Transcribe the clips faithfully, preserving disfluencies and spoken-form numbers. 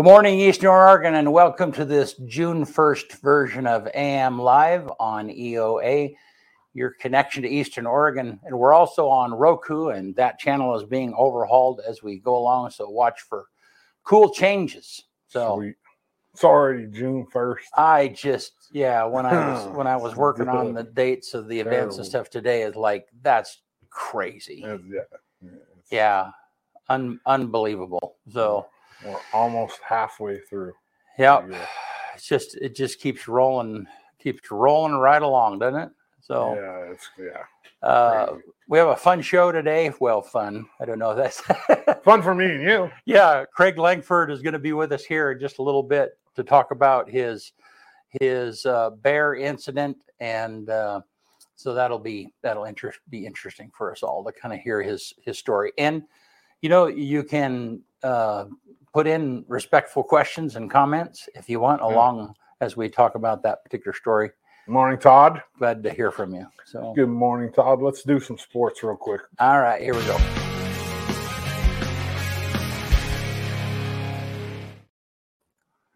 Good morning, Eastern Oregon, and welcome to this June first version of A M Live on E O A, your connection to Eastern Oregon. And we're also on Roku, and that channel is being overhauled as we go along, so watch for cool changes. So, Sweet. It's already June first. I just, yeah, when I was, when I was working on the dates of the events and stuff today, it's like, that's crazy. Yeah. Yeah. Un- unbelievable. So... We're almost halfway through. Yep. Yeah. It's just it just keeps rolling, keeps rolling right along, doesn't it? So yeah, it's yeah. Uh, we have a fun show today. Well, fun. I don't know if that's fun for me and you. Yeah, Craig Lankford is going to be with us here in just a little bit to talk about his his uh, bear incident, and uh, so that'll be that'll interest be interesting for us all to kind of hear his his story. And you know, you can uh, put in respectful questions and comments if you want, along as we talk about that particular story. Good morning, Todd. Glad to hear from you. So, good morning, Todd. Let's do some sports real quick. All right, here we go.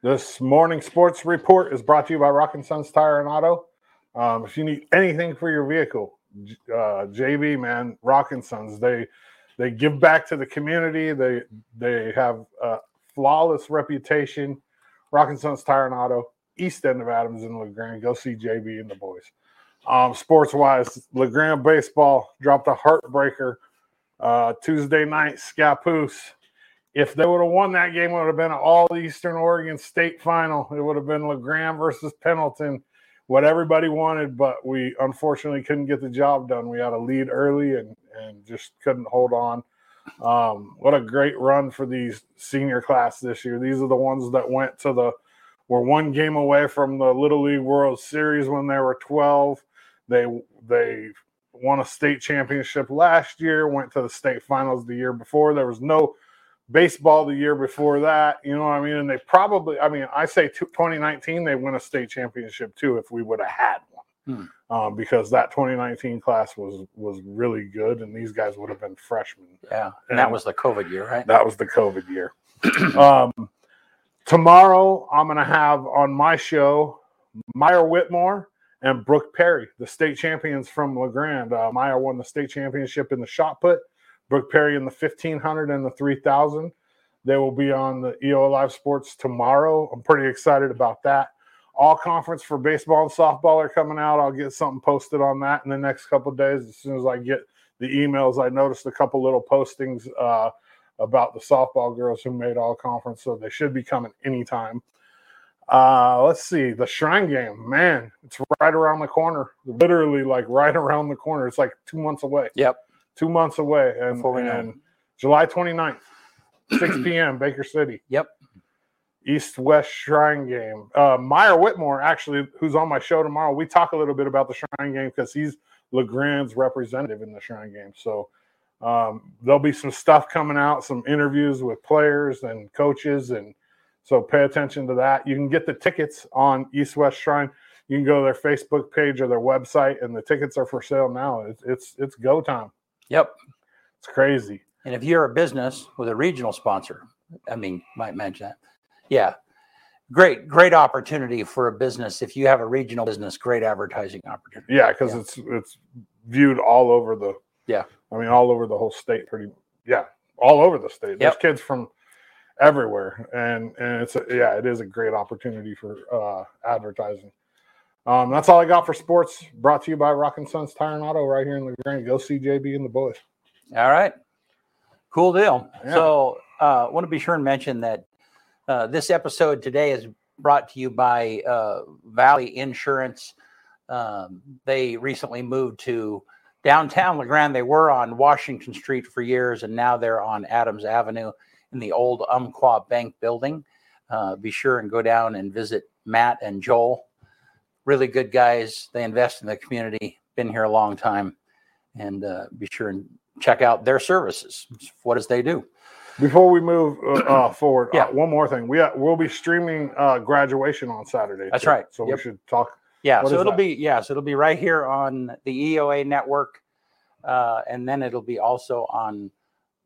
This morning sports report is brought to you by Rockin' Sons Tire and Auto. Um, if you need anything for your vehicle, uh, J B, man, Rockin' Sons, they... They give back to the community. They they have a flawless reputation. Rockin' Sons Tire and Auto, East End of Adams in La Grande. Go see J B and the boys. Um, sports-wise, La Grande baseball dropped a heartbreaker uh, Tuesday night. Scapoose. If they would have won that game, it would have been an all-Eastern Oregon state final. It would have been La Grande versus Pendleton. What everybody wanted, but we unfortunately couldn't get the job done. We had a lead early and, and just couldn't hold on. Um, what a great run for these senior class this year. These are the ones that went to the – were one game away from the Little League World Series when they were twelve. They they won a state championship last year, went to the state finals the year before. There was no baseball the year before that, you know what I mean? And they probably, I mean, I say twenty nineteen, they win a state championship too if we would have had one, hmm. um, because that twenty nineteen class was was really good, and these guys would have been freshmen. Yeah, and, and that was the COVID year, right? That was the COVID year. um, tomorrow, I'm going to have on my show Myer Whitmore and Brooke Perry, the state champions from La Grande. Uh, Myer won the state championship in the shot put. Brooke Perry in the fifteen hundred and the three thousand. They will be on the E O Live Sports tomorrow. I'm pretty excited about that. All conference for baseball and softball are coming out. I'll get something posted on that in the next couple of days. As soon as I get the emails, I noticed a couple little postings uh, about the softball girls who made all conference, so they should be coming anytime. Uh, let's see. The Shrine game, man, it's right around the corner. Literally, like, right around the corner. It's like two months away. Yep. Two months away, and, and July twenty-ninth, six p.m., Baker City. Yep. East-West Shrine game. Uh, Myer Whitmore, actually, who's on my show tomorrow, we talk a little bit about the Shrine game because he's La Grande's representative in the Shrine game. So um, there'll be some stuff coming out, some interviews with players and coaches, and so pay attention to that. You can get the tickets on East-West Shrine. You can go to their Facebook page or their website, and the tickets are for sale now. It's it's, it's go time. Yep. It's crazy. And if you're a business with a regional sponsor, I mean, might mention that. Yeah. Great, great opportunity for a business. If you have a regional business, great advertising opportunity. Yeah, because yeah. it's it's viewed all over the yeah. I mean, all over the whole state, pretty yeah, all over the state. Yep. There's kids from everywhere. And and it's a, yeah, it is a great opportunity for uh, advertising. Um, that's all I got for sports, brought to you by Rockin' Sons Tire and Auto right here in La Grande. Go see J B and the boys. All right. Cool deal. Yeah. So I uh, want to be sure and mention that uh, this episode today is brought to you by uh, Valley Insurance. Um, they recently moved to downtown La Grande. They were on Washington Street for years, and now they're on Adams Avenue in the old Umpqua Bank building. Uh, be sure and go down and visit Matt and Joel. Really good guys. They invest in the community. Been here a long time. And uh, be sure and check out their services. What does they do? Before we move uh, uh, forward, yeah. uh, one more thing. We, uh, we'll be streaming uh, graduation on Saturday. That's too. Right. So yep. we should talk. Yeah, what so it'll that? be yeah, so it'll be right here on the E O A network. Uh, and then it'll be also on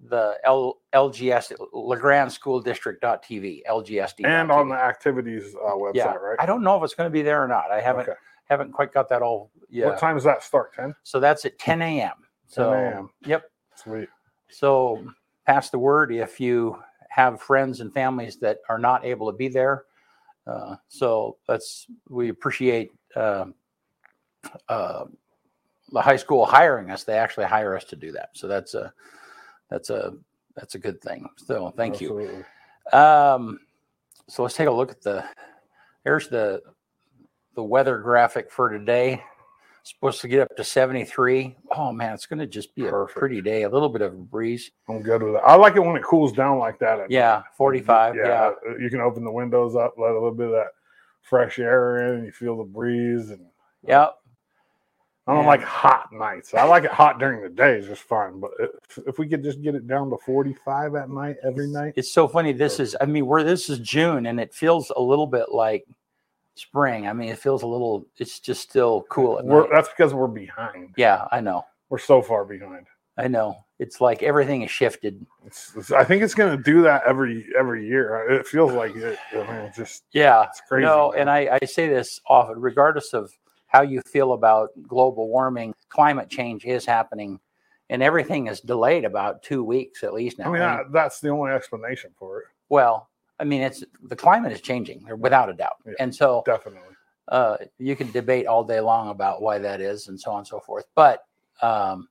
the L- LGS La Grande School District dot T V, L G S D. And on the activities uh, website, yeah. right? I don't know if it's going to be there or not. I haven't okay. haven't quite got that all. Yeah. What time does that start? ten So that's at ten a.m. So ten a.m. Yep. Sweet. So pass the word if you have friends and families that are not able to be there. Uh, so that's we appreciate uh, uh, the high school hiring us. They actually hire us to do that. So that's a that's a that's a good thing. So thank Absolutely. you. Um, so let's take a look at the here's the the weather graphic for today. Supposed to get up to seventy-three. Oh man, it's going to just be Perfect. a pretty day. A little bit of a breeze. I'm good with it. I like it when it cools down like that. At yeah, forty-five. Yeah, yeah, you can open the windows up, let a little bit of that fresh air in, and you feel the breeze. And yep. I don't yeah. like hot nights. I like it hot during the day. It's just fine. But if, if we could just get it down to forty-five at night every night, it's so funny. This so, is, I mean, we're this is June, and it feels a little bit like spring. I mean, it feels a little, it's just still cool at we're, night. That's because we're behind. Yeah, I know. We're so far behind. I know. It's like everything is shifted. It's, it's, I think it's going to do that every every year. It feels like it. I mean, it's just, yeah. It's crazy. No, man. And I, I say this often, regardless of how you feel about global warming, climate change is happening, and everything is delayed about two weeks at least now. I mean, I mean that, that's the only explanation for it. Well, I mean, it's the climate is changing without a doubt. Yeah, and so definitely uh, you can debate all day long about why that is and so on and so forth. But, um,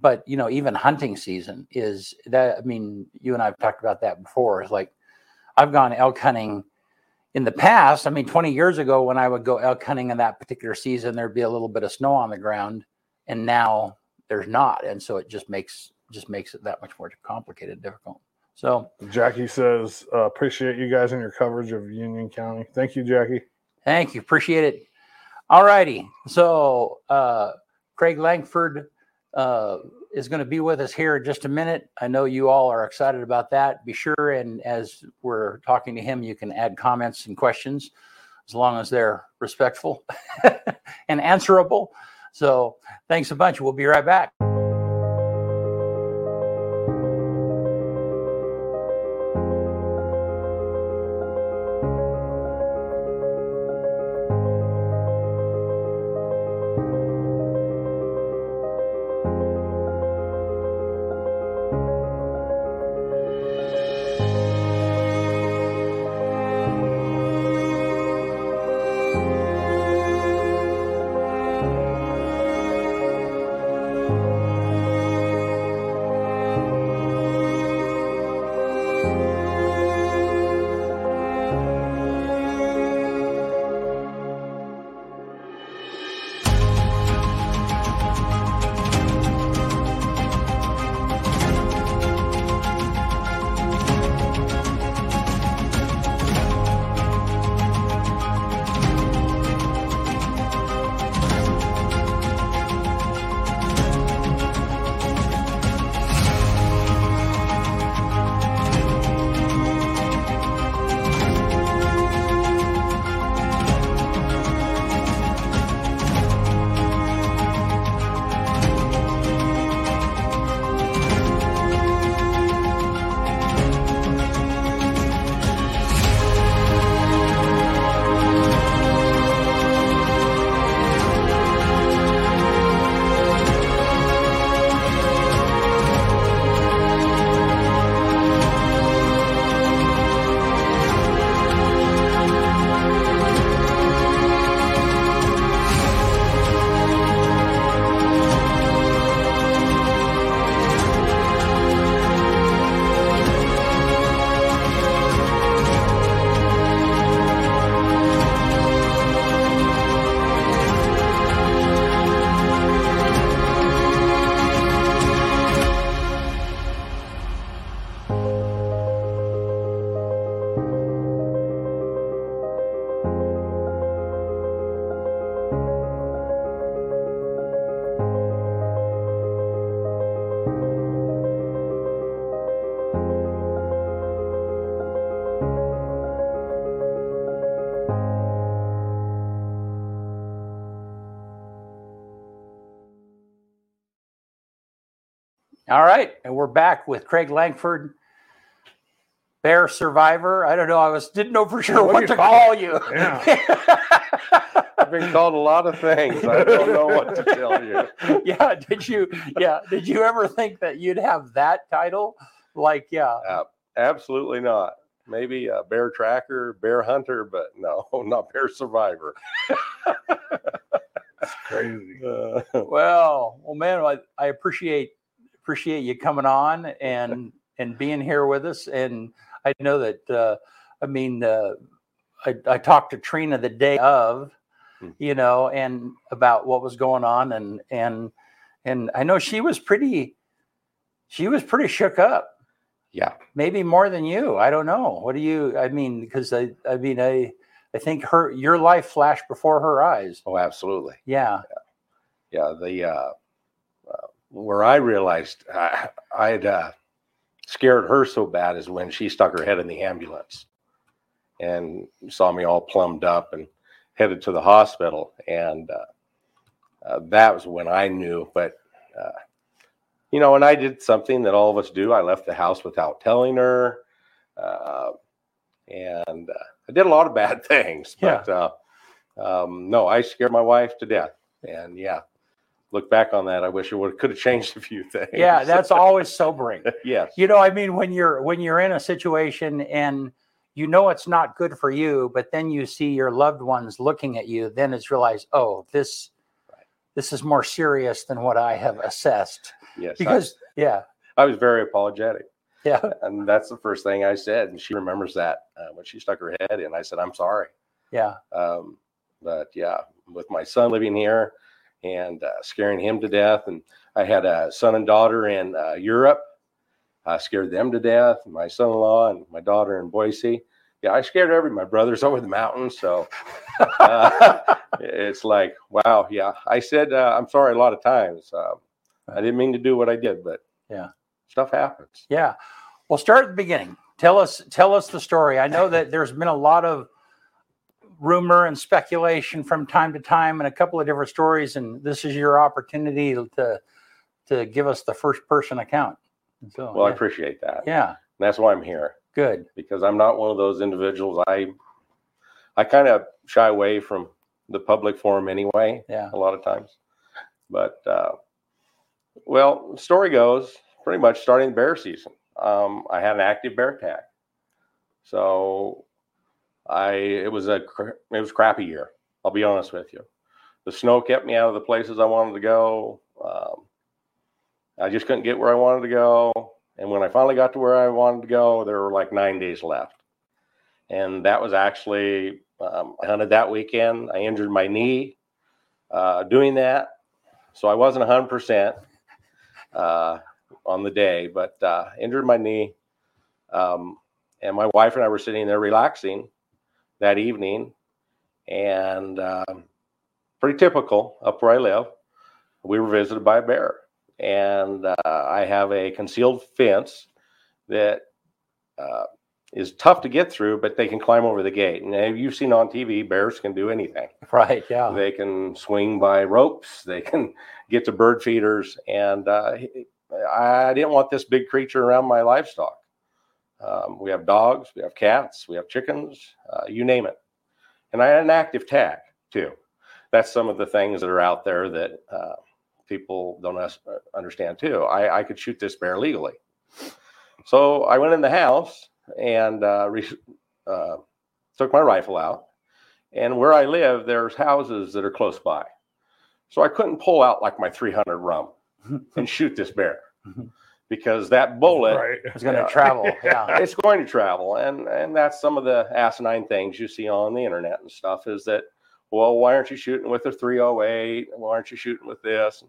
but you know, even hunting season is that, I mean, you and I have talked about that before. It's like I've gone elk hunting in the past. I mean, twenty years ago when I would go elk hunting in that particular season, there'd be a little bit of snow on the ground, and now there's not. And so it just makes, just makes it that much more complicated, difficult. So Jackie says, uh, appreciate you guys and your coverage of Union County. Thank you, Jackie. Thank you. Appreciate it. All righty. So uh, Craig Lankford uh, is going to be with us here in just a minute. I know you all are excited about that. Be sure, and as we're talking to him, you can add comments and questions as long as they're respectful and answerable. So thanks a bunch. We'll be right back. Thank you. All right, and we're back with Craig Lankford, bear survivor. I don't know. I was didn't know for sure what, what to call you. Yeah. I've been called a lot of things. I don't know what to tell you. Yeah. Did you? Yeah. Did you ever think that you'd have that title? Like, yeah. Uh, absolutely not. Maybe a bear tracker, bear hunter, but no, not bear survivor. That's crazy. Uh, well, well, man, I, I appreciate. Appreciate you coming on and and being here with us. And I know that uh, I mean uh, I, I talked to Trina the day of, you know, and about what was going on, and and and I know she was pretty she was pretty shook up. Yeah, maybe more than you. I don't know. What do you? I mean, because I I mean I I think her your life flashed before her eyes. Oh, absolutely. Yeah. Yeah. yeah the. Uh, uh, Where I realized I, I'd uh, scared her so bad is when she stuck her head in the ambulance and saw me all plumbed up and headed to the hospital. And uh, uh, that was when I knew. But, uh, you know, and I did something that all of us do. I left the house without telling her. Uh, and uh, I did a lot of bad things. But, yeah. uh, um, no, I scared my wife to death. And, yeah. Look back on that. I wish it would could have changed a few things. Yeah, that's always sobering. Yes. You know, I mean, when you're when you're in a situation and you know it's not good for you, but then you see your loved ones looking at you, then it's realized, oh, this right. this is more serious than what I have assessed. Yes. Because I, yeah, I was very apologetic. Yeah. And that's the first thing I said, and she remembers that uh, when she stuck her head in. I said, "I'm sorry." Yeah. Um, but yeah, with my son living here. And uh, scaring him to death. And I had a son and daughter in uh, Europe. I scared them to death. My son-in-law and my daughter in Boise. Yeah, I scared every. My brother's over the mountain. So uh, it's like, wow, yeah. I said, uh, I'm sorry a lot of times. Uh, I didn't mean to do what I did, but yeah, stuff happens. Yeah. Well, start at the beginning. Tell us, tell us the story. I know that there's been a lot of rumor and speculation from time to time and a couple of different stories, and this is your opportunity to to give us the first person account. So, well, yeah. I appreciate that. Yeah. And that's why I'm here. Good. Because I'm not one of those individuals. I I kind of shy away from the public forum anyway, yeah. a lot of times. But, uh, well, story goes, pretty much starting bear season, um, I had an active bear tag. So I it was a it was a crappy year. I'll be honest with you. The snow kept me out of the places I wanted to go. Um, I just couldn't get where I wanted to go. And when I finally got to where I wanted to go, there were like nine days left. And that was actually um, I hunted that weekend. I injured my knee uh, doing that, so I wasn't one hundred percent uh, on the day, but uh, injured my knee. Um, and my wife and I were sitting there relaxing that evening, and um, pretty typical up where I live, we were visited by a bear. And uh, I have a concealed fence that uh, is tough to get through, but they can climb over the gate. And you've seen on T V, bears can do anything. Right, yeah. They can swing by ropes. They can get to bird feeders. And uh, I didn't want this big creature around my livestock. Um, we have dogs, we have cats, we have chickens, uh, you name it. And I had an active tag too. That's some of the things that are out there that uh, people don't understand too. I, I could shoot this bear legally. So I went in the house and uh, re- uh, took my rifle out. And where I live, there's houses that are close by. So I couldn't pull out like my three hundred rum and shoot this bear. Because that bullet right. is going to yeah. travel. Yeah, it's going to travel. And and that's some of the asinine things you see on the internet and stuff is that, well, why aren't you shooting with a three oh eight? Why aren't you shooting with this?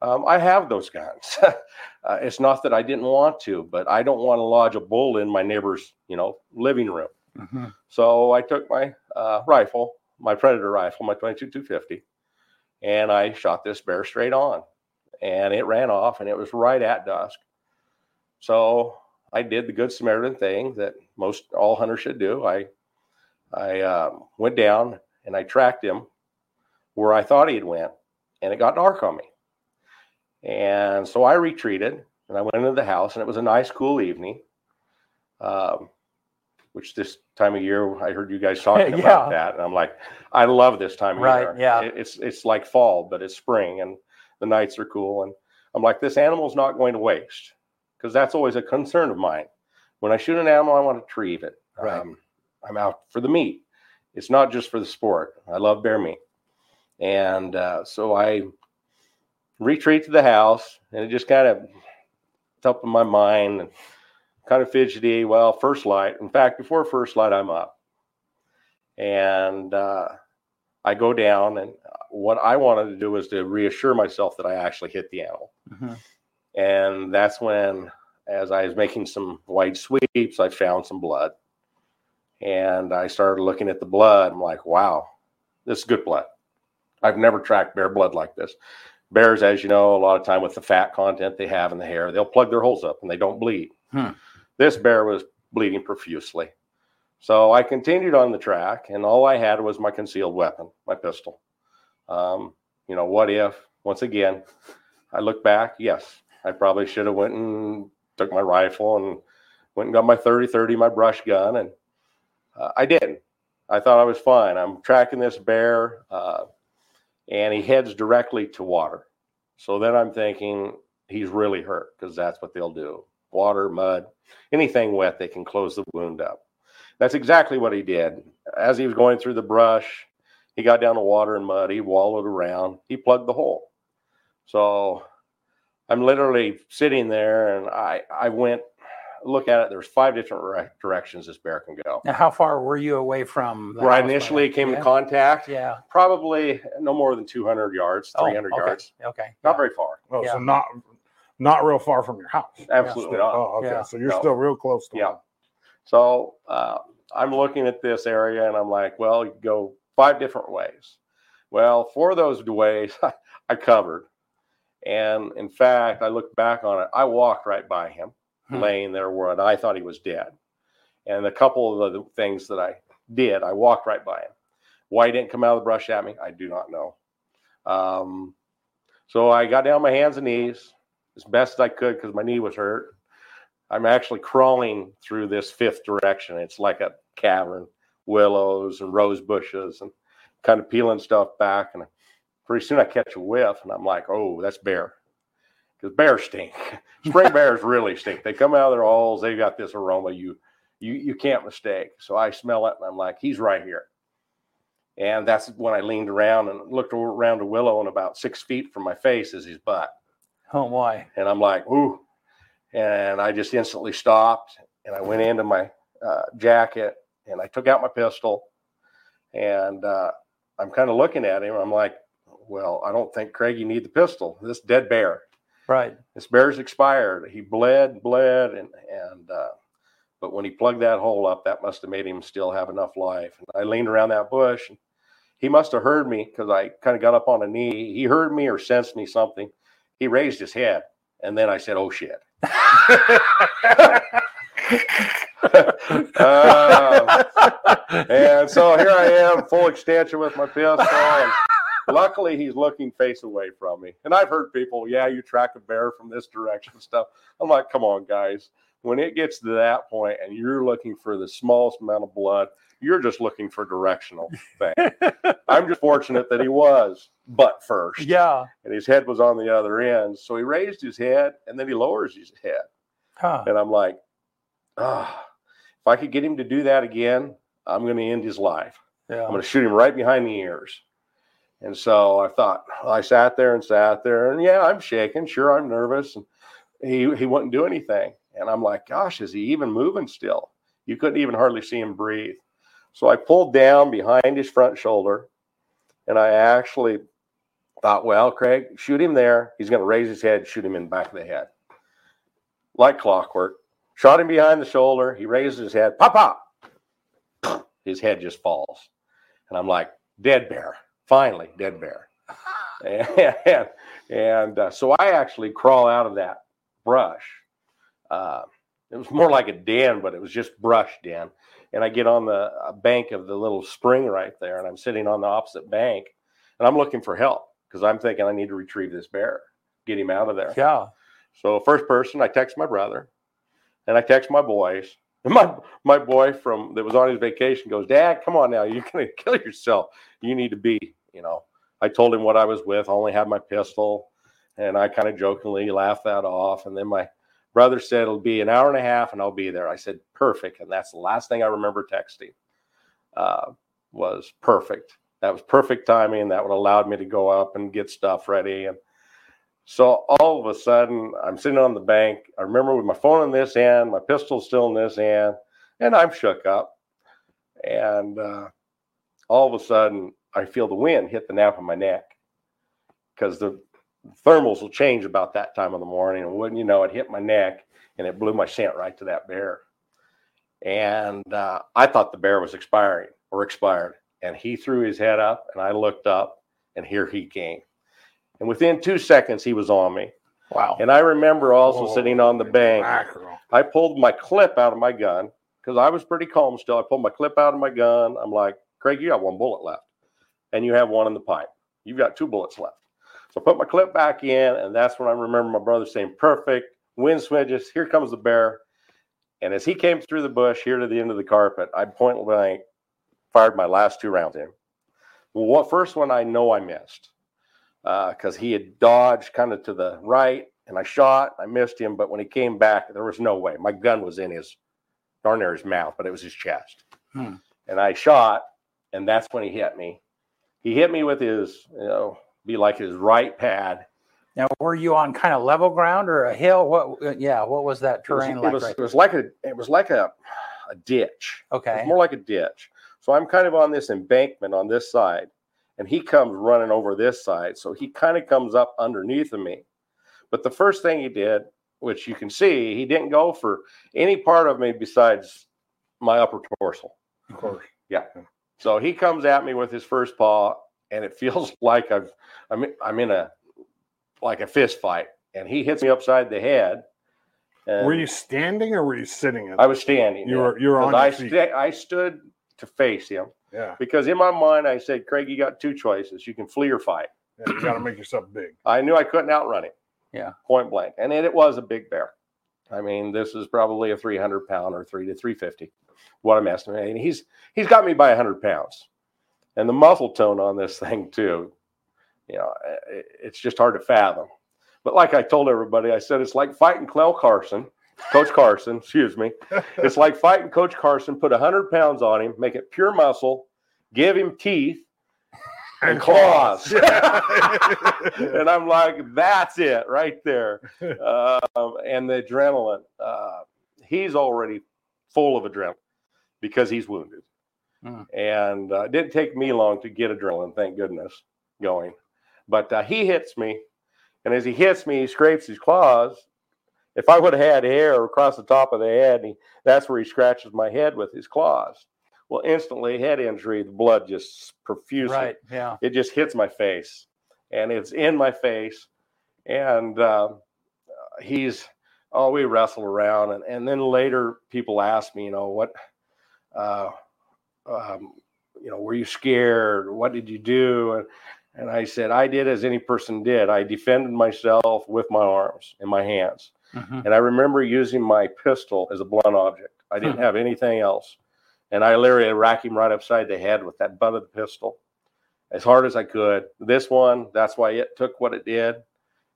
Um, I have those guns. uh, it's not that I didn't want to, but I don't want to lodge a bull in my neighbor's, you know, living room. Mm-hmm. So I took my uh, rifle, my Predator rifle, my twenty-two two fifty, and I shot this bear straight on. And it ran off, and it was right at dusk. So I did the Good Samaritan thing that most all hunters should do. I I um, went down, and I tracked him where I thought he had went, and it got dark on me. And so I retreated, And I went into the house, and it was a nice, cool evening, um, which this time of year, I heard you guys talking yeah. about that. And I'm like, I love this time of right, year. Yeah. It, it's it's like fall, but it's spring, and the nights are cool. And I'm like, this animal's not going to waste, because that's always a concern of mine. When I shoot an animal, I want to retrieve it. Right. Um, I'm out for the meat. It's not just for the sport. I love bear meat. And uh, so I retreat to the house, and it just kind of up in my mind and kind of fidgety. Well, first light. In fact, before first light, I'm up. And uh, I go down, and what I wanted to do was to reassure myself that I actually hit the animal. Mm-hmm. And that's when, as I was making some wide sweeps, I found some blood. And I started looking at the blood. I'm like, wow, this is good blood. I've never tracked bear blood like this. Bears, as you know, a lot of time with the fat content they have in the hair, they'll plug their holes up and they don't bleed. Hmm. This bear was bleeding profusely. So I continued on the track, and all I had was my concealed weapon, my pistol. Um, you know, what if, once again, I look back, yes, I probably should have went and took my rifle and went and got my thirty thirty, my brush gun, and Uh, I didn't. I thought I was fine. I'm tracking this bear, uh, and he heads directly to water. So then I'm thinking he's really hurt, because that's what they'll do. Water, mud, anything wet, they can close the wound up. That's exactly what he did. As he was going through the brush, he got down to water and mud. He wallowed around. He plugged the hole. So I'm literally sitting there, and I, I went. Look at it. There's five different directions this bear can go. Now, how far were you away from where I initially came yeah. to contact? Yeah, probably no more than two hundred yards, three hundred oh, okay. yards. Okay, not yeah. very far. Oh, yeah. so not not real far from your house. Absolutely yeah. not. Oh, okay. Yeah. So you're no. still real close to. Yeah. One. So uh, I'm looking at this area, and I'm like, well, you go five different ways. Well, four of those ways I covered, and in fact, I look back on it. I walked right by him. Laying there where I thought he was dead. And a couple of the things that I did, I walked right by him. Why he didn't come out of the brush at me, I do not know. Um, so I got down on my hands and knees as best I could, because my knee was hurt. I'm actually crawling through this fifth direction. It's like a cavern, willows and rose bushes, and kind of peeling stuff back. And pretty soon I catch a whiff, and I'm like, oh, that's bear. Because bears stink. Spring bears really stink. They come out of their holes. They've got this aroma you you you can't mistake. So I smell it, and I'm like, he's right here. And that's when I leaned around and looked around a willow, and about six feet from my face is his butt. Oh, why? And I'm like, ooh. And I just instantly stopped, and I went into my uh, jacket, and I took out my pistol. And uh, I'm kind of looking at him. I'm like, well, I don't think, Craig, you need the pistol. This dead bear. Right. This bear's expired. He bled, bled, and and uh, but when he plugged that hole up, that must have made him still have enough life. And I leaned around that bush, and he must have heard me, because I kind of got up on a knee. He heard me or sensed me something. He raised his head, and then I said, "Oh shit." uh, and so here I am, full extension with my pistol. And luckily, he's looking face away from me. And I've heard people, yeah, you track a bear from this direction and stuff. I'm like, come on, guys. When it gets to that point and you're looking for the smallest amount of blood, you're just looking for directional thing. I'm just fortunate that he was butt first. Yeah. And his head was on the other end. So he raised his head, and then he lowers his head. Huh. And I'm like, ah, if I could get him to do that again, I'm going to end his life. Yeah. I'm going to shoot him right behind the ears. And so I thought, well, I sat there and sat there, and yeah, I'm shaking. Sure, I'm nervous. And he he wouldn't do anything. And I'm like, gosh, is he even moving still? You couldn't even hardly see him breathe. So I pulled down behind his front shoulder, and I actually thought, well, Craig, shoot him there. He's going to raise his head, shoot him in the back of the head. Like clockwork. Shot him behind the shoulder. He raises his head. Pop, pop. His head just falls. And I'm like, dead bear. Finally, dead bear. And, and uh, so I actually crawl out of that brush. Uh, it was more like a den, but it was just brush den. And I get on the uh, bank of the little spring right there, and I'm sitting on the opposite bank, and I'm looking for help, because I'm thinking I need to retrieve this bear, get him out of there. Yeah. So first person, I text my brother, and I text my boys. And my my boy from that was on his vacation goes, "Dad, come on now, you're gonna kill yourself. You need to be, you know." I told him what I was with. I only had my pistol, and I kind of jokingly laughed that off. And then my brother said, "It'll be an hour and a half, and I'll be there." I said, "Perfect," and that's the last thing I remember texting. Uh, was perfect. That was perfect timing. That would have allowed me to go up and get stuff ready. And so all of a sudden, I'm sitting on the bank. I remember with my phone in this hand, my pistol still in this hand, and I'm shook up. And uh, all of a sudden, I feel the wind hit the nape of my neck because the thermals will change about that time of the morning. And wouldn't you know, it hit my neck, and it blew my scent right to that bear. And uh, I thought the bear was expiring or expired. And he threw his head up, and I looked up, and here he came. And within two seconds, he was on me. Wow. And I remember also Whoa, sitting on the bank. Mackerel. I pulled my clip out of my gun because I was pretty calm still. I pulled my clip out of my gun. I'm like, "Craig, you got one bullet left, and you have one in the pipe. You've got two bullets left." So I put my clip back in, and that's when I remember my brother saying, "Perfect, wind switches, here comes the bear." And as he came through the bush here to the end of the carpet, I point blank fired my last two rounds in. Well, what first one I know I missed because uh, he had dodged kind of to the right, and I shot. I missed him, but when he came back, there was no way. My gun was in his darn near his mouth, but it was his chest. Hmm. And I shot, and that's when he hit me. He hit me with his, you know, be like his right pad. Now, were you on kind of level ground or a hill? What? Yeah, what was that terrain like? It was like, it was, right? it was like a, it was like a, a ditch. Okay, it was more like a ditch. So I'm kind of on this embankment on this side, and he comes running over this side. So he kind of comes up underneath of me. But the first thing he did, which you can see, he didn't go for any part of me besides my upper torso. Of course. Yeah. So he comes at me with his first paw, and it feels like I've I'm I'm in a like a fist fight, and he hits me upside the head. And were you standing or were you sitting? At I was standing. You yeah. were you were on your I, sta- I stood to face him. Yeah. Because in my mind, I said, "Craig, you got two choices. You can flee or fight. Yeah, you got to make yourself big." I knew I couldn't outrun him. Yeah. Point blank, and it, it was a big bear. I mean, this is probably a three hundred pound or three to three fifty. What I'm estimating, he's he's got me by one hundred pounds, and the muzzle tone on this thing too. You know, it's just hard to fathom. But like I told everybody, I said, it's like fighting Clell Carson, Coach Carson, excuse me. It's like fighting Coach Carson, put one hundred pounds on him, make it pure muscle, give him teeth and claws. And I'm like, that's it right there. Um, and the adrenaline, uh, he's already full of adrenaline because he's wounded. Mm. And uh, it didn't take me long to get adrenaline, thank goodness, going. But uh, he hits me, and as he hits me, he scrapes his claws. If I would have had hair across the top of the head, he, that's where he scratches my head with his claws. Well, instantly, head injury, the blood just profusely. Right, yeah. It just hits my face, and it's in my face. And uh, he's, oh, we wrestle around. And, and then later, people ask me, you know, what, uh, um, you know, were you scared? What did you do? And, And I said, I did as any person did. I defended myself with my arms and my hands. Mm-hmm. And I remember using my pistol as a blunt object. I didn't have anything else. And I literally racked him right upside the head with that butt of the pistol as hard as I could. This one, that's why it took what it did.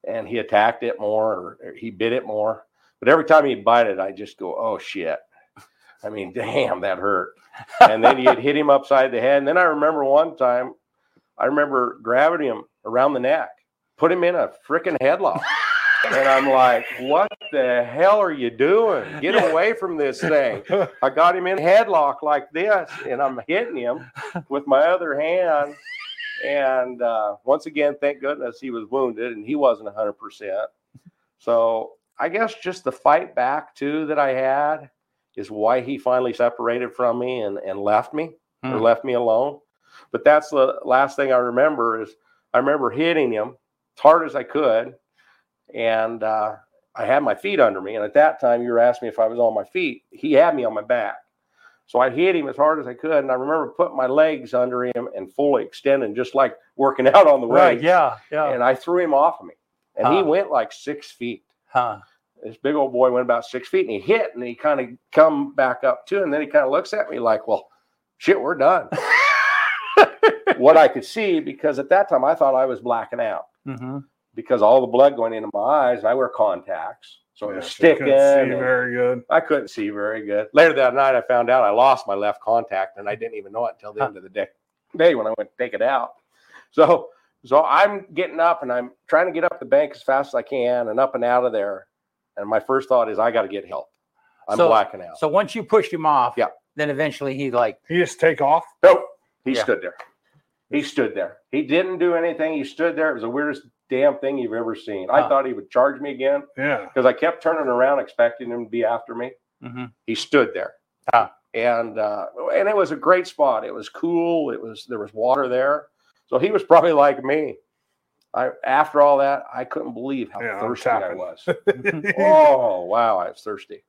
And he attacked it more, or he bit it more. But every time he'd bite it, I just go, oh, shit. I mean, damn, that hurt. And then you'd hit him upside the head. And then I remember one time, I remember grabbing him around the neck, put him in a freaking headlock. And I'm like, what the hell are you doing? Get yeah. away from this thing. I got him in a headlock like this, and I'm hitting him with my other hand. And uh, once again, thank goodness he was wounded, and he wasn't one hundred percent. So I guess just the fight back, too, that I had is why he finally separated from me and, and left me mm. or left me alone. But that's the last thing I remember is I remember hitting him as hard as I could. And uh, I had my feet under me. And at that time, you were asking me if I was on my feet. He had me on my back. So I hit him as hard as I could. And I remember putting my legs under him and fully extending, just like working out on the right. Way. Yeah. Yeah. And I threw him off of me. And uh, he went like six feet. Huh. This big old boy went about six feet and he hit, and he kind of come back up too. And then he kind of looks at me like, well, shit, we're done. What I could see, because at that time I thought I was blacking out mm-hmm. because all the blood going into my eyes, and I wear contacts. So yeah, it was sticking. I couldn't see very good. I couldn't see very good. Later that night, I found out I lost my left contact, and I didn't even know it until the huh. end of the day, day when I went to take it out. So, so I'm getting up, and I'm trying to get up the bank as fast as I can and up and out of there. And my first thought is, I got to get help. I'm so, blacking out. So once you pushed him off, yeah. then eventually he like. He just take off? Nope. He yeah. stood there. He stood there. He didn't do anything. He stood there. It was the weirdest damn thing you've ever seen. I huh. thought he would charge me again. Yeah. Because I kept turning around expecting him to be after me. Mm-hmm. He stood there. Huh. And uh, and it was a great spot. It was cool. It was there was water there. So he was probably like me. I after all that, I couldn't believe how yeah, thirsty I was. Oh, wow. I was thirsty.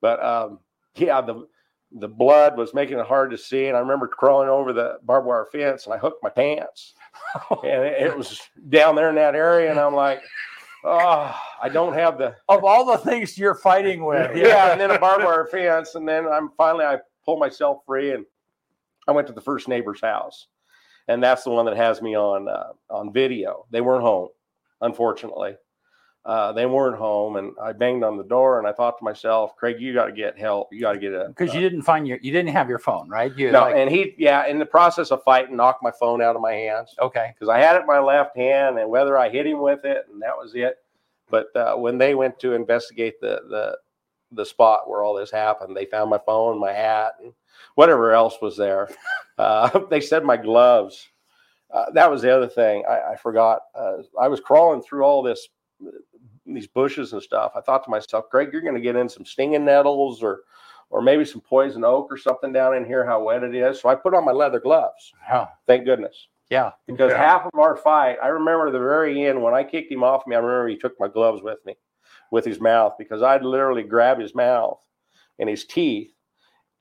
But um, yeah, the The blood was making it hard to see, and I remember crawling over the barbed wire fence, and I hooked my pants, and it, it was down there in that area, and I'm like, oh, I don't have the – of all the things you're fighting with. Yeah, yeah, and then a barbed wire fence, and then I'm finally I pulled myself free, and I went to the first neighbor's house, and that's the one that has me on uh, on video. They weren't home, unfortunately. Uh, they weren't home, and I banged on the door, and I thought to myself, Craig, you got to get help. You got to get a because uh, you didn't find your, you didn't have your phone, right? You, no, like, and he, yeah, in the process of fighting, knocked my phone out of my hands. Okay, because I had it in my left hand, and whether I hit him with it, and that was it. But uh, when they went to investigate the the the spot where all this happened, they found my phone, my hat, and whatever else was there. Uh, they said my gloves. Uh, that was the other thing I, I forgot. Uh, I was crawling through all this. These bushes and stuff. I thought to myself, Greg, you're going to get in some stinging nettles or or maybe some poison oak or something down in here, how wet it is. So I put on my leather gloves. Yeah. Thank goodness. Yeah. Because yeah. half of our fight, I remember the very end when I kicked him off me, I remember he took my gloves with me, with his mouth, because I'd literally grab his mouth and his teeth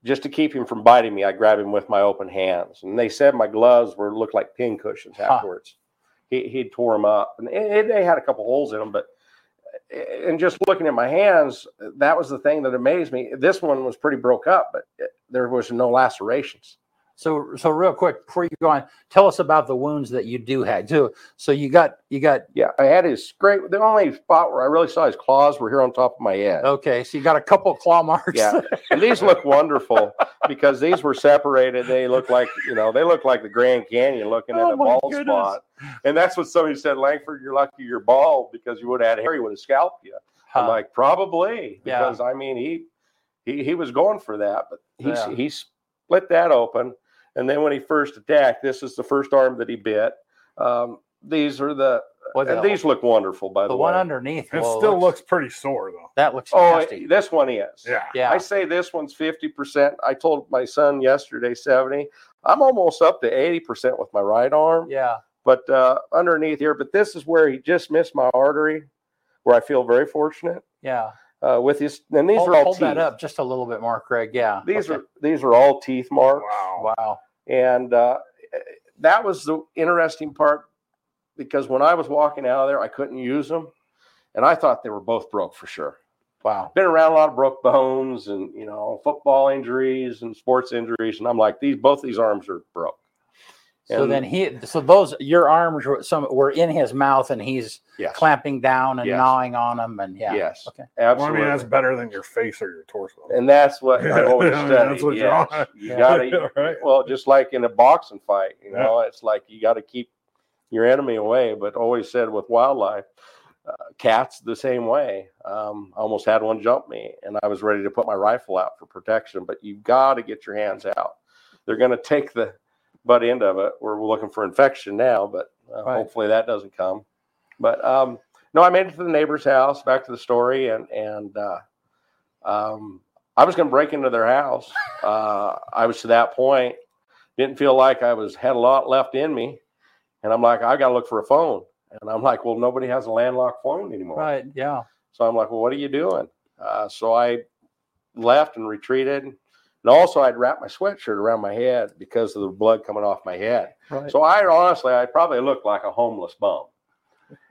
just to keep him from biting me. I grabbed him with my open hands. And they said my gloves were looked like pin cushions afterwards. Huh. He, he tore them up, and it, it, they had a couple holes in them, but and just looking at my hands, that was the thing that amazed me. This one was pretty broke up, but it, there was no lacerations. So, so real quick before you go on, tell us about the wounds that you do had too. So you got, you got, yeah, I had his great. The only spot where I really saw his claws were here on top of my head. Okay, so you got a couple claw marks. Yeah, and these look wonderful because these were separated. They look like you know they look like the Grand Canyon looking oh at a bald goodness. spot. And that's what somebody said, Lankford, you're lucky you're bald because you would have had Harry would have scalped you. Huh. I'm like, probably, because yeah. I mean, he, he, he was going for that, but he, yeah. he split that open. And then when he first attacked, this is the first arm that he bit. Um, these are the, and the these look wonderful, by the, the way. The one underneath. It well, still looks, looks pretty sore, though. That looks oh, nasty. It, this one is. Yeah. yeah. I say this one's fifty percent. I told my son yesterday, seventy. I'm almost up to eighty percent with my right arm. Yeah. But uh, underneath here, but this is where he just missed my artery, where I feel very fortunate. Yeah. Uh, with his and these hold, are all hold teeth. That up just a little bit more, Craig. Yeah. These okay. are these are all teeth marks. Wow. Wow. And uh, that was the interesting part because when I was walking out of there, I couldn't use them, and I thought they were both broke for sure. Wow. Been around a lot of broke bones and you know football injuries and sports injuries, and I'm like these both these arms are broke. So and, then he, so those your arms were some were in his mouth, and he's yes. clamping down and yes. gnawing on them, and yeah, yes, okay, absolutely. Well, I mean, that's better than your face or your torso, and that's what I've always studied. I mean, that's what yes. you're on. You gotta, right? Well, just like in a boxing fight, you know, yeah. it's like you got to keep your enemy away. But always said with wildlife, uh, cats the same way. Um, I almost had one jump me, and I was ready to put my rifle out for protection. But you got to get your hands out. They're going to take the. But end of it, we're looking for infection now, but uh, right. hopefully that doesn't come. But um, no, I made it to the neighbor's house. Back to the story, and and uh, um, I was going to break into their house. Uh, I was to that point didn't feel like I was had a lot left in me, and I'm like, I got to look for a phone, and I'm like, well, nobody has a landlocked phone anymore, right? Yeah. So I'm like, well, what are you doing? Uh, so I left and retreated. And also, I'd wrap my sweatshirt around my head because of the blood coming off my head. Right. So I honestly, I probably looked like a homeless bum.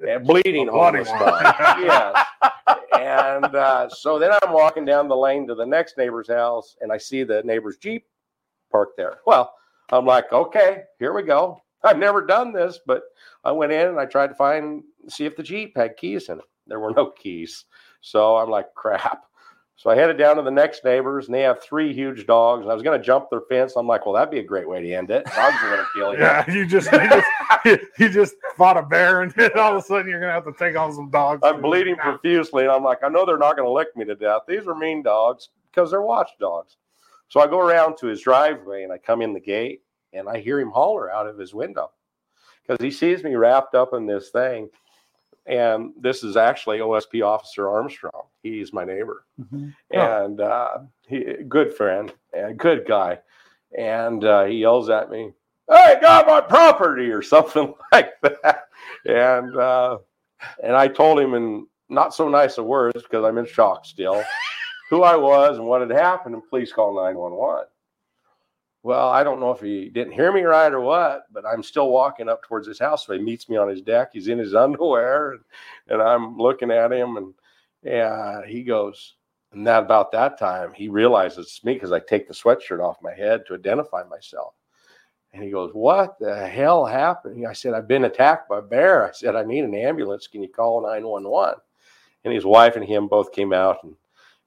and bleeding homeless guy. Yes. And uh, so then I'm walking down the lane to the next neighbor's house, and I see the neighbor's Jeep parked there. Well, I'm like, okay, here we go. I've never done this, but I went in and I tried to find, see if the Jeep had keys in it. There were no keys. So I'm like, crap. So I headed down to the next neighbors, and they have three huge dogs. And I was going to jump their fence. I'm like, well, that'd be a great way to end it. Dogs are going to kill you. Yeah, you just, you just, you, you just fought a bear, and then all of a sudden you're going to have to take on some dogs. I'm bleeding nah. profusely, and I'm like, I know they're not going to lick me to death. These are mean dogs because they're watchdogs. So I go around to his driveway, and I come in the gate, and I hear him holler out of his window because he sees me wrapped up in this thing. And this is actually O S P Officer Armstrong. He's my neighbor, mm-hmm. oh. and uh, he good friend and good guy. And uh, he yells at me, "Hey, got my property," or something like that. And uh, and I told him in not so nice of words because I'm in shock still, who I was and what had happened, and please call nine one one. Well, I don't know if he didn't hear me right or what, but I'm still walking up towards his house. So he meets me on his deck. He's in his underwear, and, and I'm looking at him, and yeah, he goes. And that about that time, he realizes it's me because I take the sweatshirt off my head to identify myself. And he goes, "What the hell happened?" I said, "I've been attacked by a bear." I said, "I need an ambulance. Can you call nine one one?" And his wife and him both came out and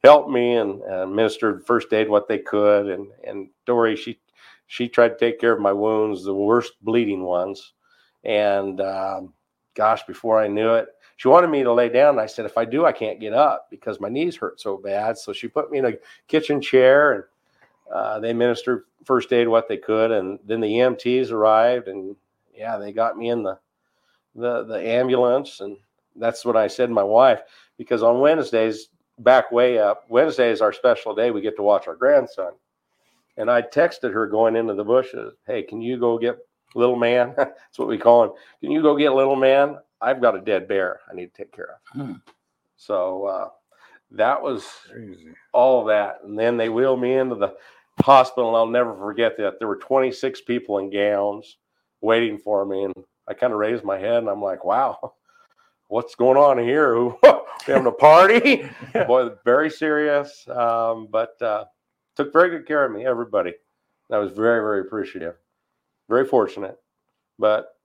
helped me and administered first aid what they could. And and Dory, she. She tried to take care of my wounds, the worst bleeding ones. And um, gosh, before I knew it, she wanted me to lay down. And I said, if I do, I can't get up because my knees hurt so bad. So she put me in a kitchen chair, and uh, they administered first aid what they could. And then the E M Ts arrived, and yeah, they got me in the the, the ambulance. And that's what I said to my wife, because on Wednesdays, back way up, Wednesday is our special day. We get to watch our grandson. And I texted her going into the bushes, "Hey, can you go get little man?" That's what we call him. "Can you go get little man? I've got a dead bear I need to take care of." Hmm. So uh, that was Crazy. All that. And then they wheeled me into the hospital, and I'll never forget that. There were twenty-six people in gowns waiting for me. And I kind of raised my head, and I'm like, wow, what's going on here? We having a party? Boy, very serious. Um, but... Uh, Took very good care of me, everybody. I was very, very appreciative, very fortunate. But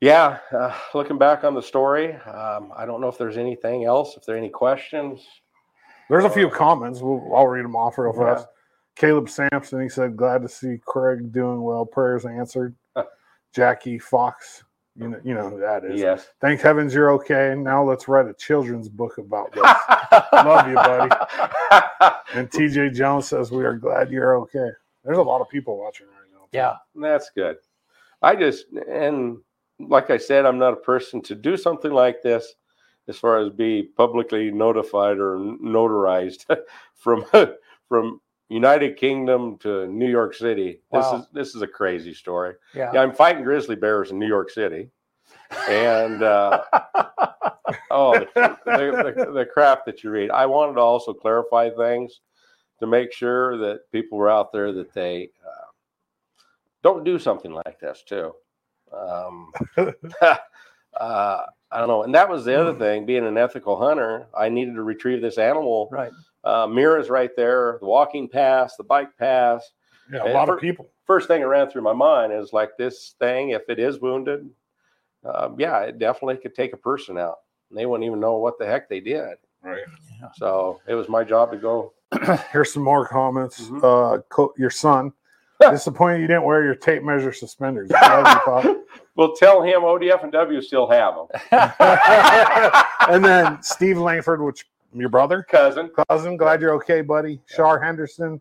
yeah, uh, looking back on the story, um, I don't know if there's anything else. If there are any questions, there's uh, a few comments. We'll, I'll read them off real fast. Yeah. Caleb Sampson, he said, "Glad to see Craig doing well. Prayers answered." Jackie Fox, you know, you know who that is. Yes. "Thank heavens you're okay. Now let's write a children's book about this." Love you, buddy. And T J Jones says, "We are glad you're okay." There's a lot of people watching right now. Yeah, that's good. I just, and like I said, I'm not a person to do something like this as far as be publicly notified or notarized from from United Kingdom to New York City. Wow. This is this is a crazy story. Yeah, yeah, I'm fighting grizzly bears in New York City. And uh, oh, the, the, the crap that you read. I wanted to also clarify things to make sure that people were out there that they uh, don't do something like this too. Um, uh, I don't know. And that was the other thing. Being an ethical hunter, I needed to retrieve this animal. Right. Uh, mirrors right there. The walking pass, the bike pass. Yeah, a and lot for, of people. First thing that ran through my mind is like this thing. If it is wounded. Uh, yeah, it definitely could take a person out, and they wouldn't even know what the heck they did. Right. Yeah. So it was my job to go. Here's some more comments. Mm-hmm. Uh, co- your son disappointed you didn't wear your tape measure suspenders. Well, tell him O D F W still have them. And then Steve Langford, which your brother, cousin, cousin. Glad you're okay, buddy. Yeah. Shar Henderson.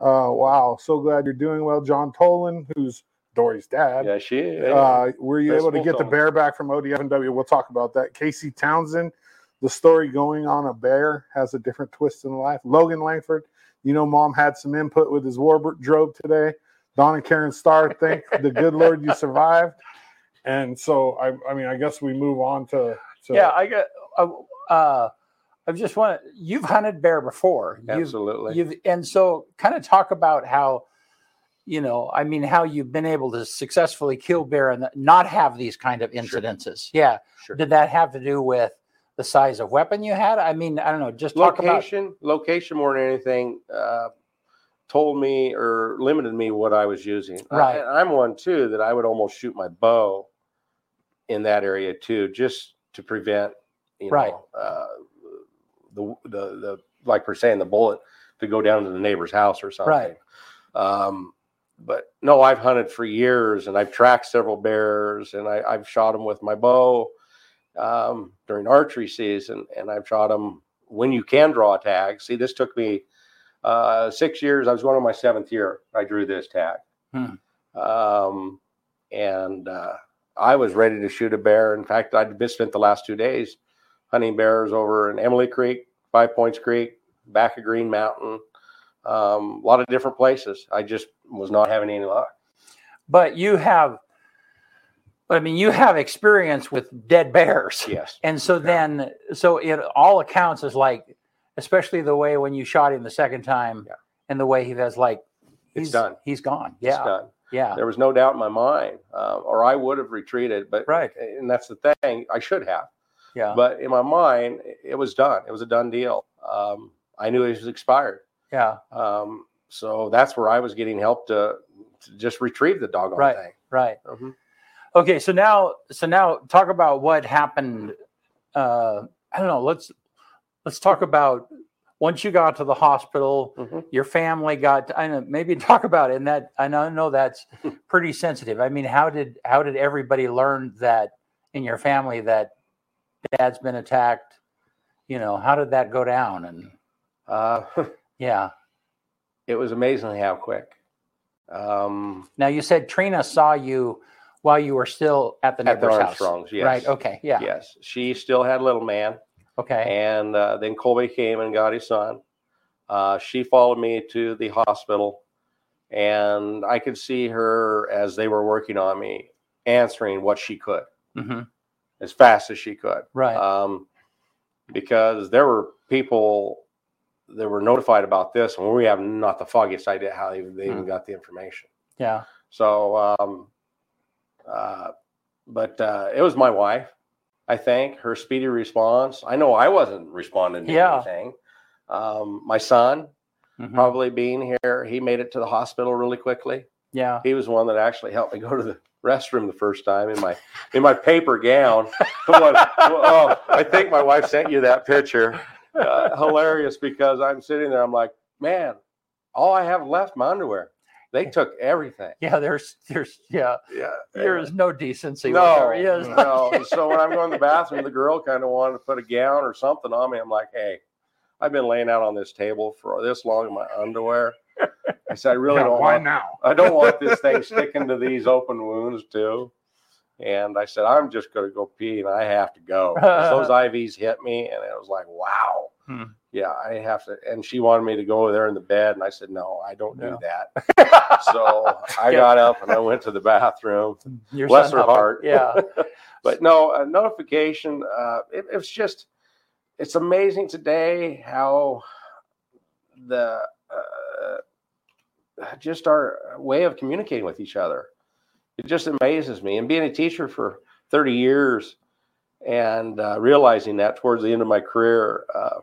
Uh, wow, so glad you're doing well. John Tolan, who's Dory's dad. Yeah, she is. Uh, were you able to get the bear back from O D F W? We'll talk about that. Casey Townsend, the story going on a bear has a different twist in life. Logan Langford, you know, mom had some input with his wardrobe today. Don and Karen Starr, thank the good Lord you survived. And so, I, I mean, I guess we move on to. to yeah, I got. Uh, I just want to. You've hunted bear before, absolutely. You've, you've and so kind of talk about how. you know, I mean, how you've been able to successfully kill bear and not have these kind of incidences. Sure. Yeah. Sure. Did that have to do with the size of weapon you had? I mean, I don't know. Just location, talk about location more than anything. Uh, told me or limited me what I was using. Right. I, I'm one too that I would almost shoot my bow in that area too, just to prevent, you right. know, uh, the the the like we're saying the bullet to go down to the neighbor's house or something. Right. Um, But no, I've hunted for years and I've tracked several bears and I, I've shot them with my bow um, during archery season. And I've shot them when you can draw a tag. See, this took me uh, six years. I was going on my seventh year. I drew this tag. Hmm. Um, and uh, I was ready to shoot a bear. In fact, I'd spent the last two days hunting bears over in Emily Creek, Five Points Creek, back of Green Mountain. Um, a lot of different places. I just was not having any luck. But you have, I mean, you have experience with dead bears. Yes. And so yeah. then, so it all accounts is like, especially the way when you shot him the second time yeah. and the way he was like, he's it's done. He's gone. Yeah. It's done. Yeah. There was no doubt in my mind, uh, or I would have retreated, but, right. and that's the thing, I should have. Yeah. But in my mind, it was done. It was a done deal. Um, I knew it was expired. Yeah. Um, so that's where I was getting help to, to just retrieve the doggone right, thing. Right. Right. Mm-hmm. Okay. So now, so now talk about what happened. Uh, I don't know. Let's, let's talk about once you got to the hospital, mm-hmm. your family got, I know, maybe talk about it. And that, I know, I know that's pretty sensitive. I mean, how did, how did everybody learn that in your family that dad's been attacked? You know, how did that go down? And, uh, yeah. It was amazingly how quick. Um, now, you said Trina saw you while you were still at the neighbor's house. At the Armstrongs, yes. Right, okay, yeah. Yes, she still had a little man. Okay. And uh, then Colby came and got his son. Uh, she followed me to the hospital, and I could see her as they were working on me, answering what she could, mm-hmm. as fast as she could. Right. Um, because there were people... They were notified about this, and we have not the foggiest idea how they, they hmm. even got the information. Yeah. So, um, uh, but uh, it was my wife, I think, her speedy response. I know I wasn't responding to yeah. anything. Um, my son, mm-hmm. probably being here, he made it to the hospital really quickly. Yeah. He was one that actually helped me go to the restroom the first time in my in my paper gown. Oh, I think my wife sent you that picture. Uh, hilarious, because I'm sitting there, I'm like, man, all I have left my underwear. They took everything. Yeah, there's, there's, yeah, yeah, there is no decency. No, is. no. So when I'm going to the bathroom, the girl kind of wanted to put a gown or something on me. I'm like, hey, I've been laying out on this table for this long in my underwear. I said, I really yeah, don't. Why want, now? I don't want this thing sticking to these open wounds too. And I said, I'm just going to go pee, and I have to go. Those I Vs hit me, and it was like, wow. Hmm. Yeah, I have to. And she wanted me to go there in the bed, and I said, no, I don't no. do that. So I got up, and I went to the bathroom. Your Bless her heart. Yeah. But no, a notification, uh, it, it's just, it's amazing today how the uh, just our way of communicating with each other. It just amazes me. And being a teacher for thirty years and uh, realizing that towards the end of my career, uh,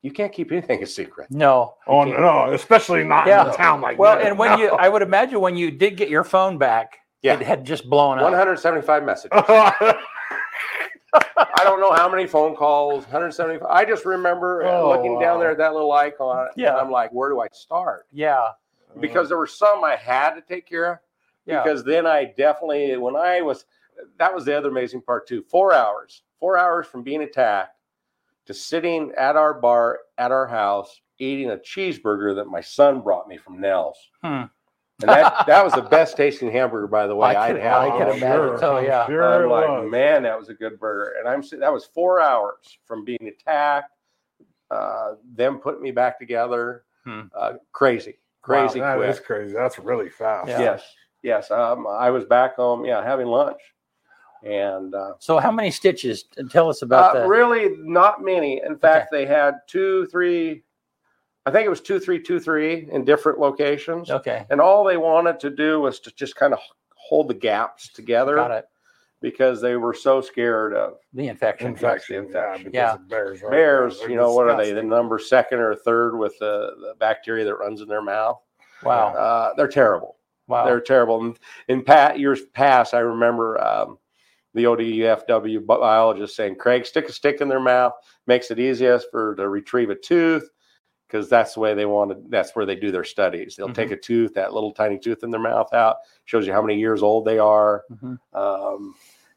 you can't keep anything a secret. No. Oh, no, especially not yeah. in a town like well, that. Well, and when no. you, I would imagine when you did get your phone back, yeah. it had just blown up. one hundred seventy-five messages. I don't know how many phone calls, one hundred seventy-five. I just remember oh, looking wow. down there at that little icon, yeah. and I'm like, where do I start? Yeah. Because there were some I had to take care of. Yeah. Because then I definitely, when I was, that was the other amazing part too. Four hours, four hours from being attacked to sitting at our bar, at our house, eating a cheeseburger that my son brought me from Nell's. Hmm. And that, that was the best tasting hamburger, by the way. I can, I'd had. I can imagine. Sure. So, yeah. Sure I'm like, was. man, that was a good burger. And I'm that was four hours from being attacked, uh, them putting me back together. Hmm. Uh, crazy, crazy. Wow, that quick. is crazy. That's really fast. Yeah. Yes. Yes, um, I was back home, yeah, having lunch. And uh, so how many stitches? Tell us about uh, that. Really not many. In fact, okay. they had two, three I think it was two three two three in different locations. Okay. And all they wanted to do was to just kind of hold the gaps together. Got it. Because they were so scared of the infection. Infection. infection. Yeah. Bears, right? Bears you know, disgusting. What are they? The number second or third with the, the bacteria that runs in their mouth. Wow. Uh, they're terrible. Wow. They're terrible. And in pat, years past, I remember um, the O D F W biologist saying, Craig, stick a stick in their mouth. Makes it easiest for to retrieve a tooth. Because that's the way they wanted. That's where they do their studies. They'll mm-hmm. take a tooth, that little tiny tooth in their mouth out, shows you how many years old they are. Mm-hmm. Um,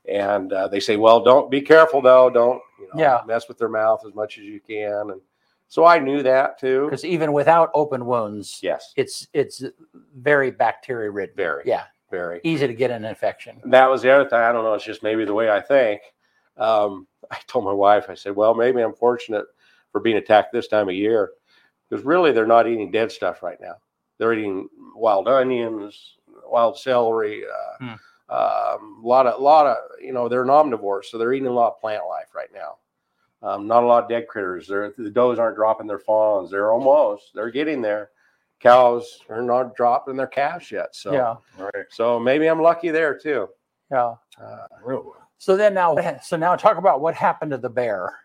and uh, they say, well, don't be careful though. Don't you know, yeah. mess with their mouth as much as you can. And so I knew that too. Because even without open wounds, yes, it's it's very bacteria ridden. Very, yeah, very easy to get an infection. And that was the other thing. I don't know. It's just maybe the way I think. Um, I told my wife, I said, well, maybe I'm fortunate for being attacked this time of year. Because really, they're not eating dead stuff right now. They're eating wild onions, wild celery, uh, mm. um, a lot of, lot of, you know, they're an omnivore, so they're eating a lot of plant life right now. Um, not a lot of dead critters. They're, the does aren't dropping their fawns. They're almost, they're getting there. Cows are not dropping their calves yet. So, yeah. Right. So maybe I'm lucky there too. Yeah. Uh, real. So then now, so now talk about what happened to the bear.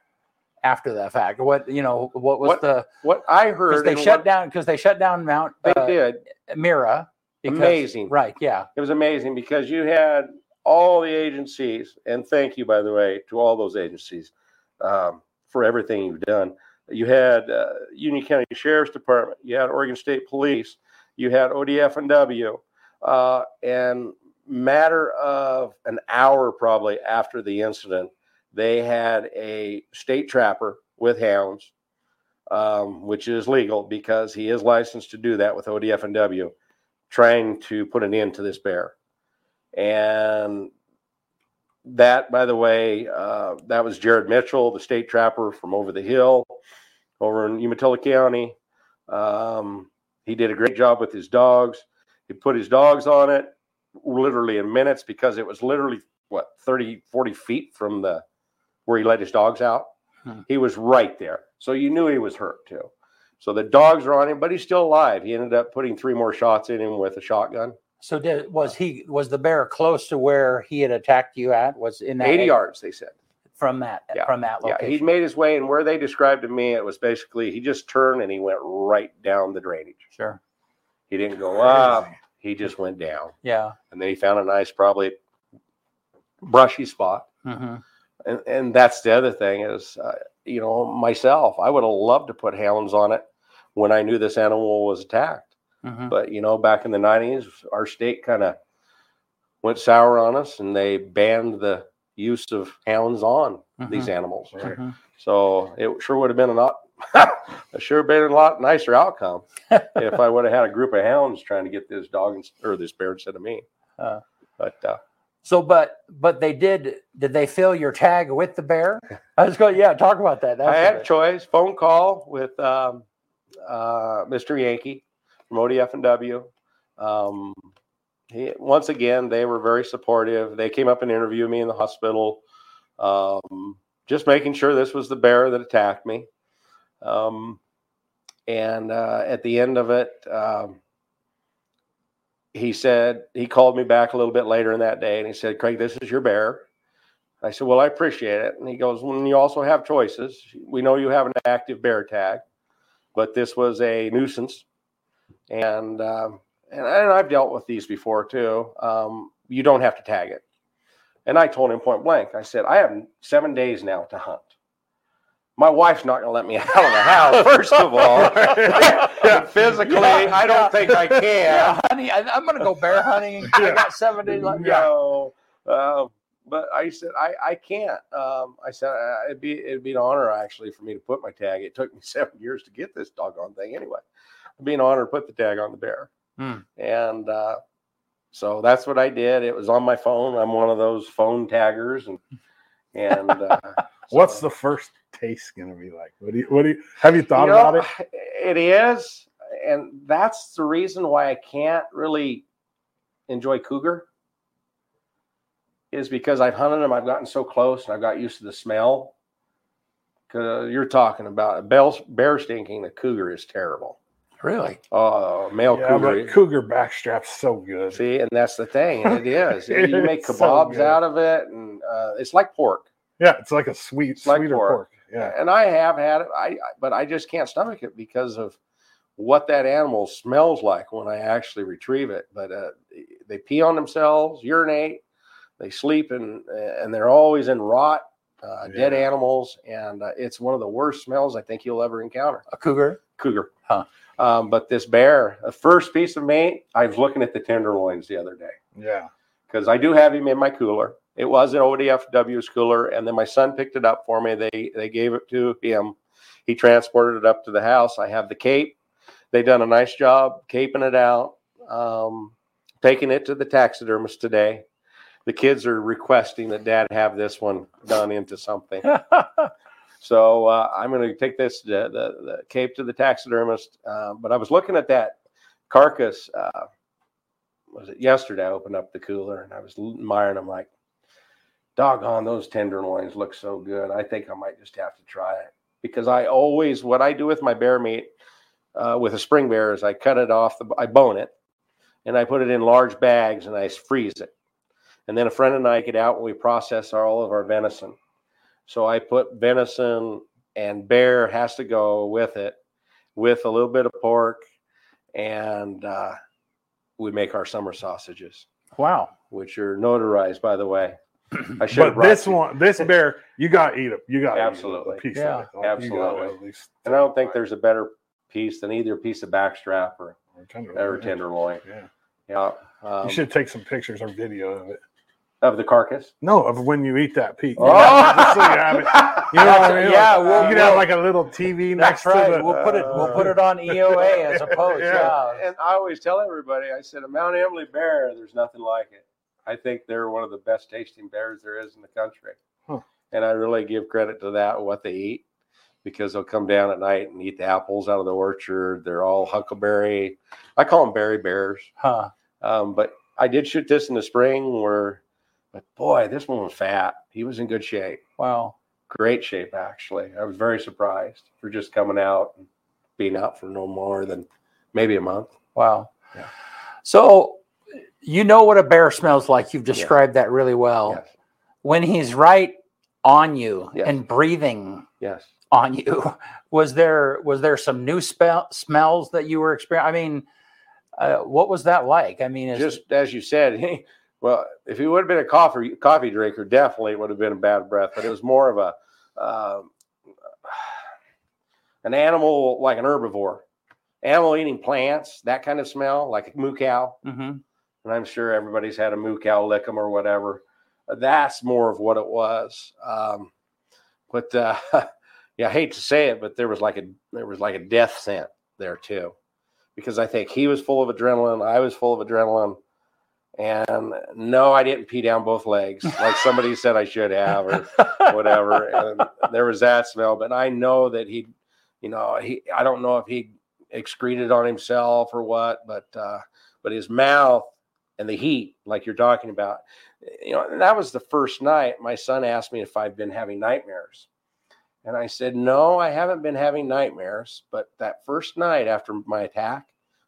After that fact, what you know, what was what, the what I heard? They shut what, down because they shut down Mount. They uh, did Mira. Because, amazing, right? Yeah, it was amazing because you had all the agencies, and thank you by the way to all those agencies um, for everything you've done. You had uh, Union County Sheriff's Department, you had Oregon State Police, you had O D F W, uh, and matter of an hour probably after the incident. They had a state trapper with hounds, um, which is legal because he is licensed to do that with O D F W, trying to put an end to this bear. And that, by the way, uh, that was Jared Mitchell, the state trapper from over the hill over in Umatilla County. Um, he did a great job with his dogs. He put his dogs on it literally in minutes because it was literally, what, thirty, forty feet from the where he let his dogs out. Hmm. He was right there. So you knew he was hurt too. So the dogs were on him, but he's still alive. He ended up putting three more shots in him with a shotgun. So did, was he, was the bear close to where he had attacked you at? Was in that eighty area? Yards, they said. From that, yeah. from that location. Yeah, he'd made his way, and where they described to me, it was basically, he just turned and he went right down the drainage. Sure. He didn't go up. He just went down. Yeah. And then he found a nice, probably brushy spot. Mm-hmm. And and that's the other thing is, uh, you know, myself, I would have loved to put hounds on it when I knew this animal was attacked. Mm-hmm. But, you know, back in the nineties, our state kind of went sour on us and they banned the use of hounds on mm-hmm. these animals. Right? Mm-hmm. So it sure would have been a lot, it sure been a lot nicer outcome if I would have had a group of hounds trying to get this dog in, or this bear instead of me. Uh, but, uh, So, but, but they did, did they fill your tag with the bear? I was going, yeah, talk about that. That's I had a choice, phone call with um, uh, Mister Yankee from O D F W. Um, he, once again, they were very supportive. They came up and interviewed me in the hospital, um, just making sure this was the bear that attacked me. Um, and uh, at the end of it, um, he said, he called me back a little bit later in that day and he said, Craig, this is your bear. I said, well, I appreciate it. And he goes, well, you also have choices. We know you have an active bear tag, but this was a nuisance. And, um, and, and I've dealt with these before too. Um, you don't have to tag it. And I told him point blank, I said, I have seven days now to hunt. My wife's not going to let me out of the house, first of all. yeah. Physically, yeah. I don't yeah. think I can. Yeah, honey, I, I'm going to go bear hunting. I got seven days left. No, um, but I said, I, I can't. Um, I said, uh, it'd be it'd be an honor, actually, for me to put my tag. It took me seven years to get this doggone thing anyway. It'd be an honor to put the tag on the bear. Hmm. And uh, so that's what I did. It was on my phone. I'm one of those phone taggers. And, and uh, so, what's the first taste going to be like? What do you, what do you, have you thought you know, about it? It is. And that's the reason why I can't really enjoy cougar is because I've hunted them. I've gotten so close and I've got used to the smell. 'cause you're talking about a bear, bear stinking a cougar is terrible. Really? Oh, uh, male yeah, cougar. Cougar backstrap's so good. See, and that's the thing. It is. it you make kebabs so out of it, and uh, it's like pork. Yeah, it's like a sweet, it's sweeter like pork. pork. Yeah, and I have had it, I but I just can't stomach it because of what that animal smells like when I actually retrieve it. But uh, they pee on themselves, urinate, they sleep, and and they're always in rot, uh, yeah. dead animals, and uh, it's one of the worst smells I think you'll ever encounter. A cougar? Cougar. Huh. Um, but this bear, the first piece of meat, I was looking at the tenderloins the other day. Yeah. Because I do have him in my cooler. It was an O D F W's cooler, and then my son picked it up for me. They they gave it to him. He transported it up to the house. I have the cape. They've done a nice job caping it out, um, taking it to the taxidermist today. The kids are requesting that Dad have this one done into something. So uh, I'm going to take this the, the, the cape to the taxidermist. Uh, but I was looking at that carcass. Uh, was it yesterday? I opened up the cooler and I was admiring. I'm like, doggone, those tenderloins look so good. I think I might just have to try it, because I always what I do with my bear meat uh, with a spring bear is I cut it off. The, I bone it and I put it in large bags and I freeze it. And then a friend and I get out and we process our, all of our venison. So I put venison and bear has to go with it, with a little bit of pork, and uh, we make our summer sausages. Wow, which are notarized, by the way. I should. But this one, this bear, you got to eat it. You got absolutely eat a piece yeah. of it. Absolutely. And I don't think there's a better piece than either a piece of backstrap or or tenderloin. Or tenderloin. Yeah, yeah. Um, you should take some pictures or video of it. Of the carcass? No, of when you eat that pig. Oh, just so you have it. You know what I mean? Yeah, we'll, you can we'll, have like a little T V next that's right. to it. We'll put it. We'll put it on E O A as a post. Yeah. yeah, and I always tell everybody. I said a Mount Emily bear, there's nothing like it. I think they're one of the best tasting bears there is in the country, huh. and I really give credit to that what they eat, because they'll come down at night and eat the apples out of the orchard. They're all huckleberry. I call them berry bears. Huh. Um, but I did shoot this in the spring where. But boy, this one was fat. He was in good shape. Wow. Great shape, actually. I was very surprised for just coming out and being out for no more than maybe a month. Wow. Yeah. So you know what a bear smells like. You've described yes. that really well. Yes. When he's right on you yes. and breathing yes. on you, was there was there some new spe- smells that you were experiencing? I mean, uh, what was that like? I mean, is- just as you said, well, if he would have been a coffee coffee drinker, definitely would have been a bad breath. But it was more of a uh, an animal, like an herbivore, animal eating plants, that kind of smell, like a moo cow. Mm-hmm. And I'm sure everybody's had a moo cow lick them or whatever. That's more of what it was. Um, but uh, yeah, I hate to say it, but there was like a there was like a death scent there too, because I think he was full of adrenaline, I was full of adrenaline. And no, I didn't pee down both legs like somebody said I should have or whatever. And there was that smell. But I know that he, you know, he, I don't know if he excreted on himself or what, but, uh, but his mouth and the heat, like you're talking about, you know, and that was the first night my son asked me if I'd been having nightmares. And I said, no, I haven't been having nightmares. But that first night after my attack,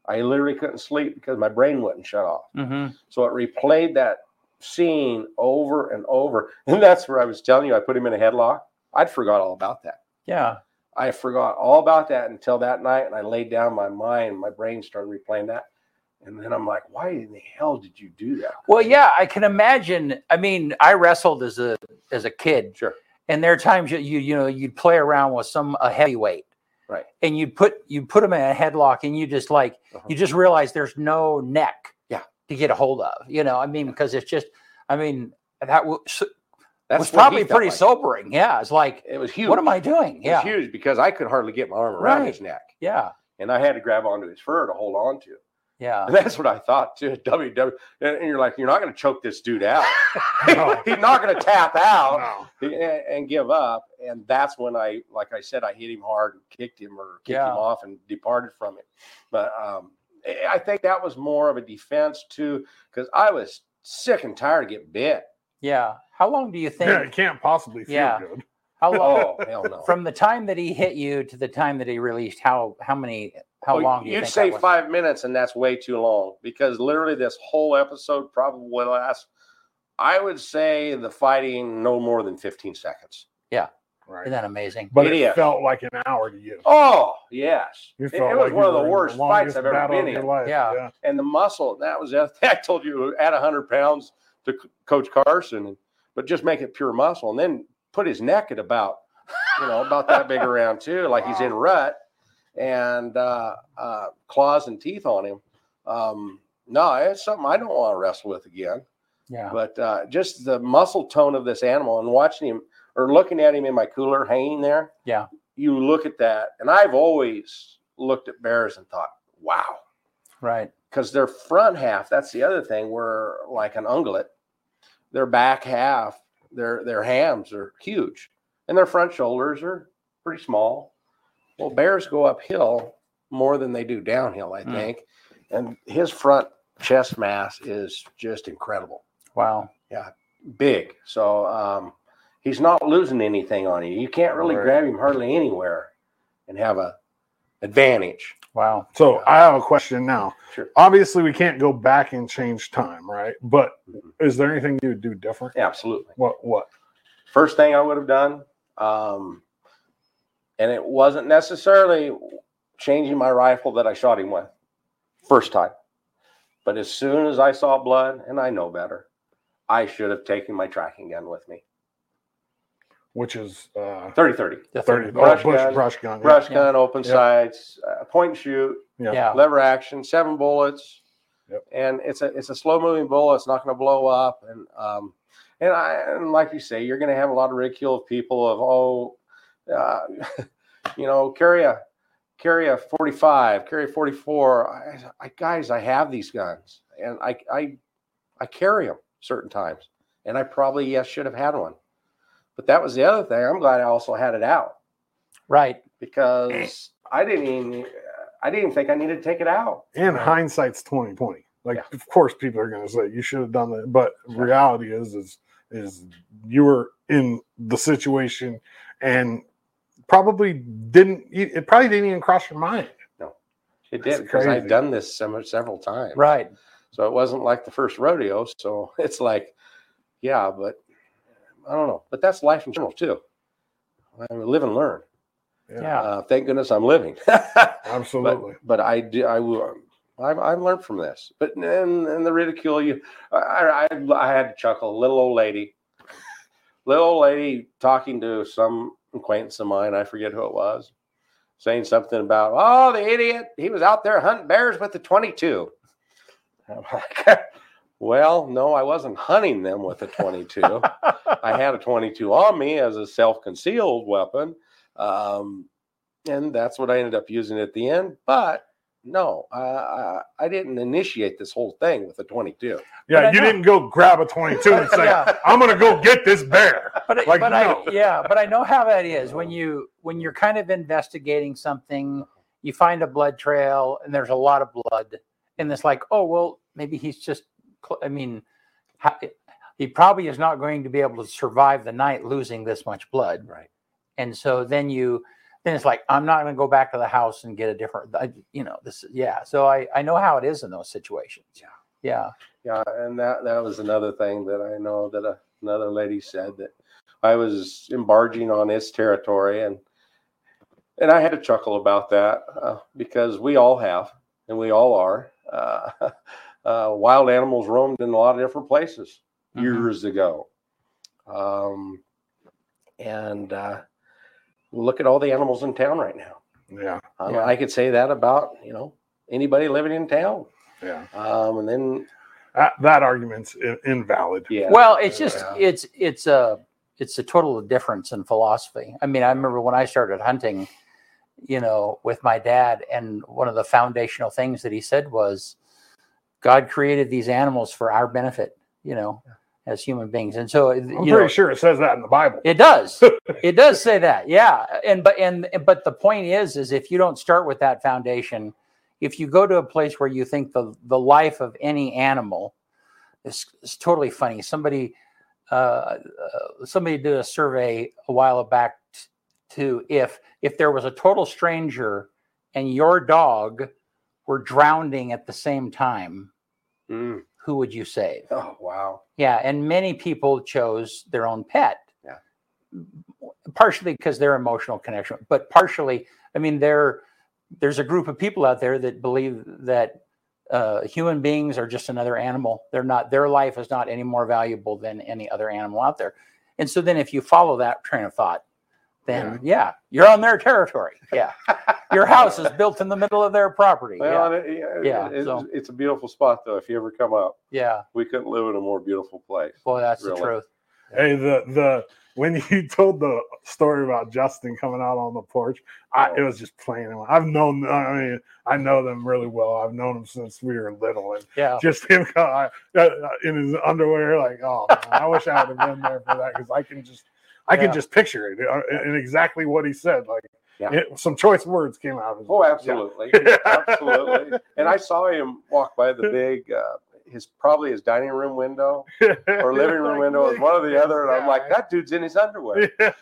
I literally couldn't sleep because my brain wouldn't shut off. Mm-hmm. So it replayed that scene over and over. And that's where I was telling you, I put him in a headlock. I'd forgot all about that. Yeah. I forgot all about that until that night. And I laid down my mind, my brain started replaying that. And then I'm like, why in the hell did you do that? Well, yeah, I can imagine. I mean, I wrestled as a, as a kid. Sure. And there are times you, you, you know, you'd play around with some, a heavyweight. Right. And you put you put them in a headlock and you just like uh-huh. you just realize there's no neck yeah. to get a hold of. You know, I mean, because it's just I mean, that w- That's was probably pretty like. sobering. Yeah. It's like it was huge. What am I doing? It yeah. was huge because I could hardly get my arm around right. his neck. Yeah. And I had to grab onto his fur to hold on to. Yeah. And that's what I thought too. W W and you're like, you're not gonna choke this dude out. No. He's not gonna tap out no. and, and give up. And that's when I like I said, I hit him hard and kicked him or kicked yeah. him off and departed from it. But um I think that was more of a defense too, because I was sick and tired of getting bit. Yeah. How long do you think? Yeah, it can't possibly feel yeah. good. How long? Oh, hell no. From the time that he hit you to the time that he released, how how many, how well, long do you you'd think say five minutes, and that's way too long, because literally this whole episode probably will last, I would say, the fighting no more than fifteen seconds. Yeah. Right. Isn't that amazing? But it, it felt like an hour to you. Oh, yes. It, it was like one of the worst the fights I've ever been in. Yeah. yeah. And the muscle, that was, I told you, add one hundred pounds to Coach Carson, but just make it pure muscle. And then put his neck at about, you know, about that big around too, like wow. he's in rut, and uh, uh, claws and teeth on him. Um, no, it's something I don't want to wrestle with again. Yeah. But uh, just the muscle tone of this animal, and watching him or looking at him in my cooler hanging there. Yeah. You look at that. And I've always looked at bears and thought, wow. Right. Because their front half, that's the other thing, were like an ungulate. Their back half, their their hams are huge. And their front shoulders are pretty small. Well, bears go uphill more than they do downhill, I think. Mm. And his front chest mass is just incredible. Wow. Yeah. Big. So um, he's not losing anything on you. You can't really right. grab him hardly anywhere and have a advantage. Wow. So I have a question now. Sure. Obviously, we can't go back and change time, right? But is there anything you would do different? Absolutely. What? What? First thing I would have done, um, and it wasn't necessarily changing my rifle that I shot him with first time. But as soon as I saw blood, and I know better, I should have taken my tracking gun with me. Which is uh, thirty thirty. thirty, brush, oh, bush, gun, brush gun. Brush yeah. gun, open yeah. sides, uh, point and shoot, yeah. Yeah. lever action, seven bullets. Yep. And it's a it's a slow-moving bullet. It's not going to blow up. And um, and I and like you say, you're going to have a lot of ridicule of people of, oh, uh, you know, carry a, carry a forty-five, carry a forty-four. I, I, guys, I have these guns. And I, I, I carry them certain times. And I probably, yes, should have had one. But that was the other thing. I'm glad I also had it out. Right. Because I didn't even, I didn't even think I needed to take it out. And hindsight's twenty twenty. Like, yeah. of course people are going to say, you should have done that. But reality is, is, is you were in the situation and probably didn't, it probably didn't even cross your mind. No, it did, because I've done this so much, several times. Right. So it wasn't like the first rodeo. So it's like, yeah, but. I don't know, but that's life in general too. I mean, live and learn. Yeah. Uh, thank goodness I'm living. Absolutely. But, but I do. I will. I've, I've learned from this. But and, and the ridicule. You, I, I, I had to chuckle. Little old lady. Little old lady talking to some acquaintance of mine. I forget who it was. Saying something about, oh, the idiot. He was out there hunting bears with the twenty-two. I'm like, well, no, I wasn't hunting them with a twenty-two. I had a twenty-two on me as a self-concealed weapon, um, and that's what I ended up using at the end. But no, uh, I didn't initiate this whole thing with a twenty-two. Yeah, you know. Didn't go grab a twenty-two and say, yeah. "I'm going to go get this bear." But, it, like, but no. I, yeah, but I know how that is when you when you're kind of investigating something, you find a blood trail, and there's a lot of blood, and it's like, oh well, maybe he's just. I mean, he probably is not going to be able to survive the night losing this much blood. Right. And so then you, then it's like, I'm not going to go back to the house and get a different, I, you know, this, yeah. So I, I know how it is in those situations. Yeah. Yeah. Yeah. And that, that was another thing that I know that a, another lady said, that I was embarging on its territory. And, and I had to chuckle about that uh, because we all have, and we all are, uh, Uh, wild animals roamed in a lot of different places mm-hmm. years ago. Um, and uh, look at all the animals in town right now. Yeah. Um, yeah. I could say that about, you know, anybody living in town. Yeah. Um, and then. That, that argument's invalid. Yeah. Well, it's just, yeah. it's, it's a, it's a total difference in philosophy. I mean, I remember when I started hunting, you know, with my dad, and one of the foundational things that he said was, God created these animals for our benefit, you know, yeah. as human beings. And so, I'm you pretty know, sure it says that in the Bible. It does. It does say that. Yeah. And, but, and, but the point is, is if you don't start with that foundation, if you go to a place where you think the, the life of any animal is, is totally funny. Somebody, uh, somebody did a survey a while back t- to if if there was a total stranger and your dog were drowning at the same time, mm. who would you save? Oh, wow. Yeah, and many people chose their own pet. Yeah. Partially because their emotional connection, but partially, I mean, there there's a group of people out there that believe that uh, human beings are just another animal. They're not, their life is not any more valuable than any other animal out there. And so then if you follow that train of thought, then yeah, yeah you're on their territory. Yeah. Your house is built in the middle of their property. Well, yeah. It, it, yeah it, so. It's a beautiful spot though. If you ever come up, yeah, we couldn't live in a more beautiful place. Well, that's really. The truth. Hey, the, the, when you told the story about Justin coming out on the porch, I, it was just plain. I've known, I mean, I know them really well. I've known them since we were little, and yeah. just him uh, in his underwear, like, oh, man, I wish I would have been there for that because I can just, I yeah. can just picture it and exactly what he said. Like, yeah. it, some choice words came out of his. Oh, life. Absolutely, yeah. absolutely. And I saw him walk by the big. Uh, his probably his dining room window or living room window is one or the other. And I'm like, that dude's in his underwear. Yeah.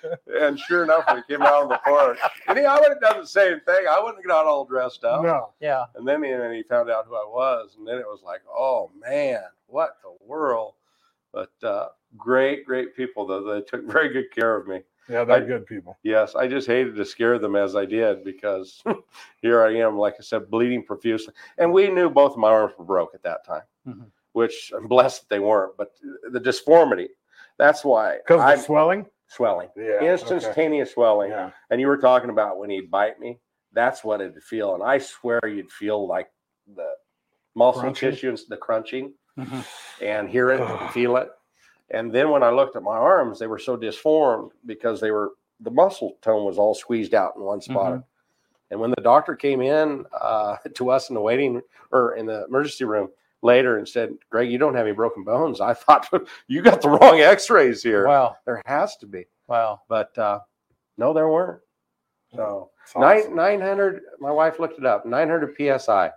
And sure enough, we came out on the porch. And he, I would have done the same thing. I wouldn't have got all dressed up. No. Yeah. And then he, and he found out who I was. And then it was like, oh man, what the world. But uh, great, great people though. They took very good care of me. Yeah, they're I, good people. Yes, I just hated to scare them as I did because here I am, like I said, bleeding profusely. And we knew both of my arms were broke at that time, mm-hmm. which I'm blessed that they weren't. But the disformity, that's why. Because of swelling? Swelling. Yeah, instantaneous okay. swelling. Yeah. And you were talking about when he'd bite me, that's what it'd feel. And I swear you'd feel like the muscle tissue, the crunching, mm-hmm. and hear it and feel it. And then when I looked at my arms, they were so disformed because they were the muscle tone was all squeezed out in one spot. Mm-hmm. And when the doctor came in uh, to us in the waiting or in the emergency room later and said, Greg, you don't have any broken bones. I thought you got the wrong x-rays here. Wow. There has to be. Wow. But uh, no, there weren't. So awesome. nine hundred, my wife looked it up, nine hundred P S I.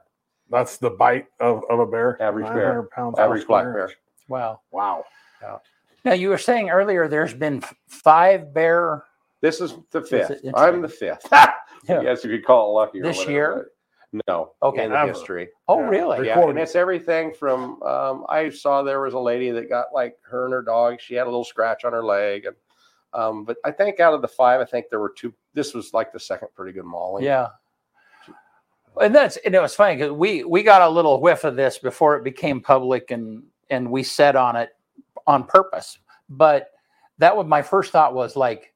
That's the bite of, of a bear? Average bear. Pounds Average black bear. bear. Wow. Wow. Out. Now you were saying earlier there's been five bear. This is the fifth. Is I'm the fifth. yeah. Yes, you could call it lucky. Or this whatever. Year? No. Okay. In history. Oh, yeah. Really? Yeah. And it's everything from. Um, I saw there was a lady that got like her and her dog. She had a little scratch on her leg, and um, but I think out of the five, I think there were two. This was like the second pretty good mauling. Yeah. And that's and it was funny because we we got a little whiff of this before it became public, and and we set on it. On purpose, but that was my first thought was like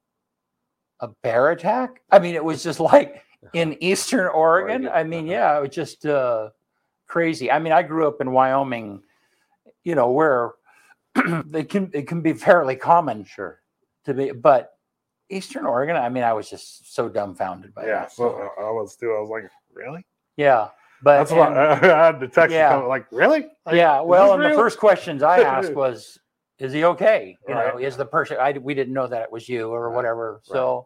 a bear attack. I mean, it was just like in Eastern Oregon. I mean, yeah, it was just uh, crazy. I mean, I grew up in Wyoming, you know, where they can it can be fairly common, sure, to be, but Eastern Oregon. I mean, I was just so dumbfounded by yeah, that. Yeah, so I was too. I was like, really? Yeah. But that's why I, I had the text yeah. come like, really? Like, yeah. Well, and real? The first questions I asked was. Is he okay? You right. know, is the person I we didn't know that it was you or right. whatever. So,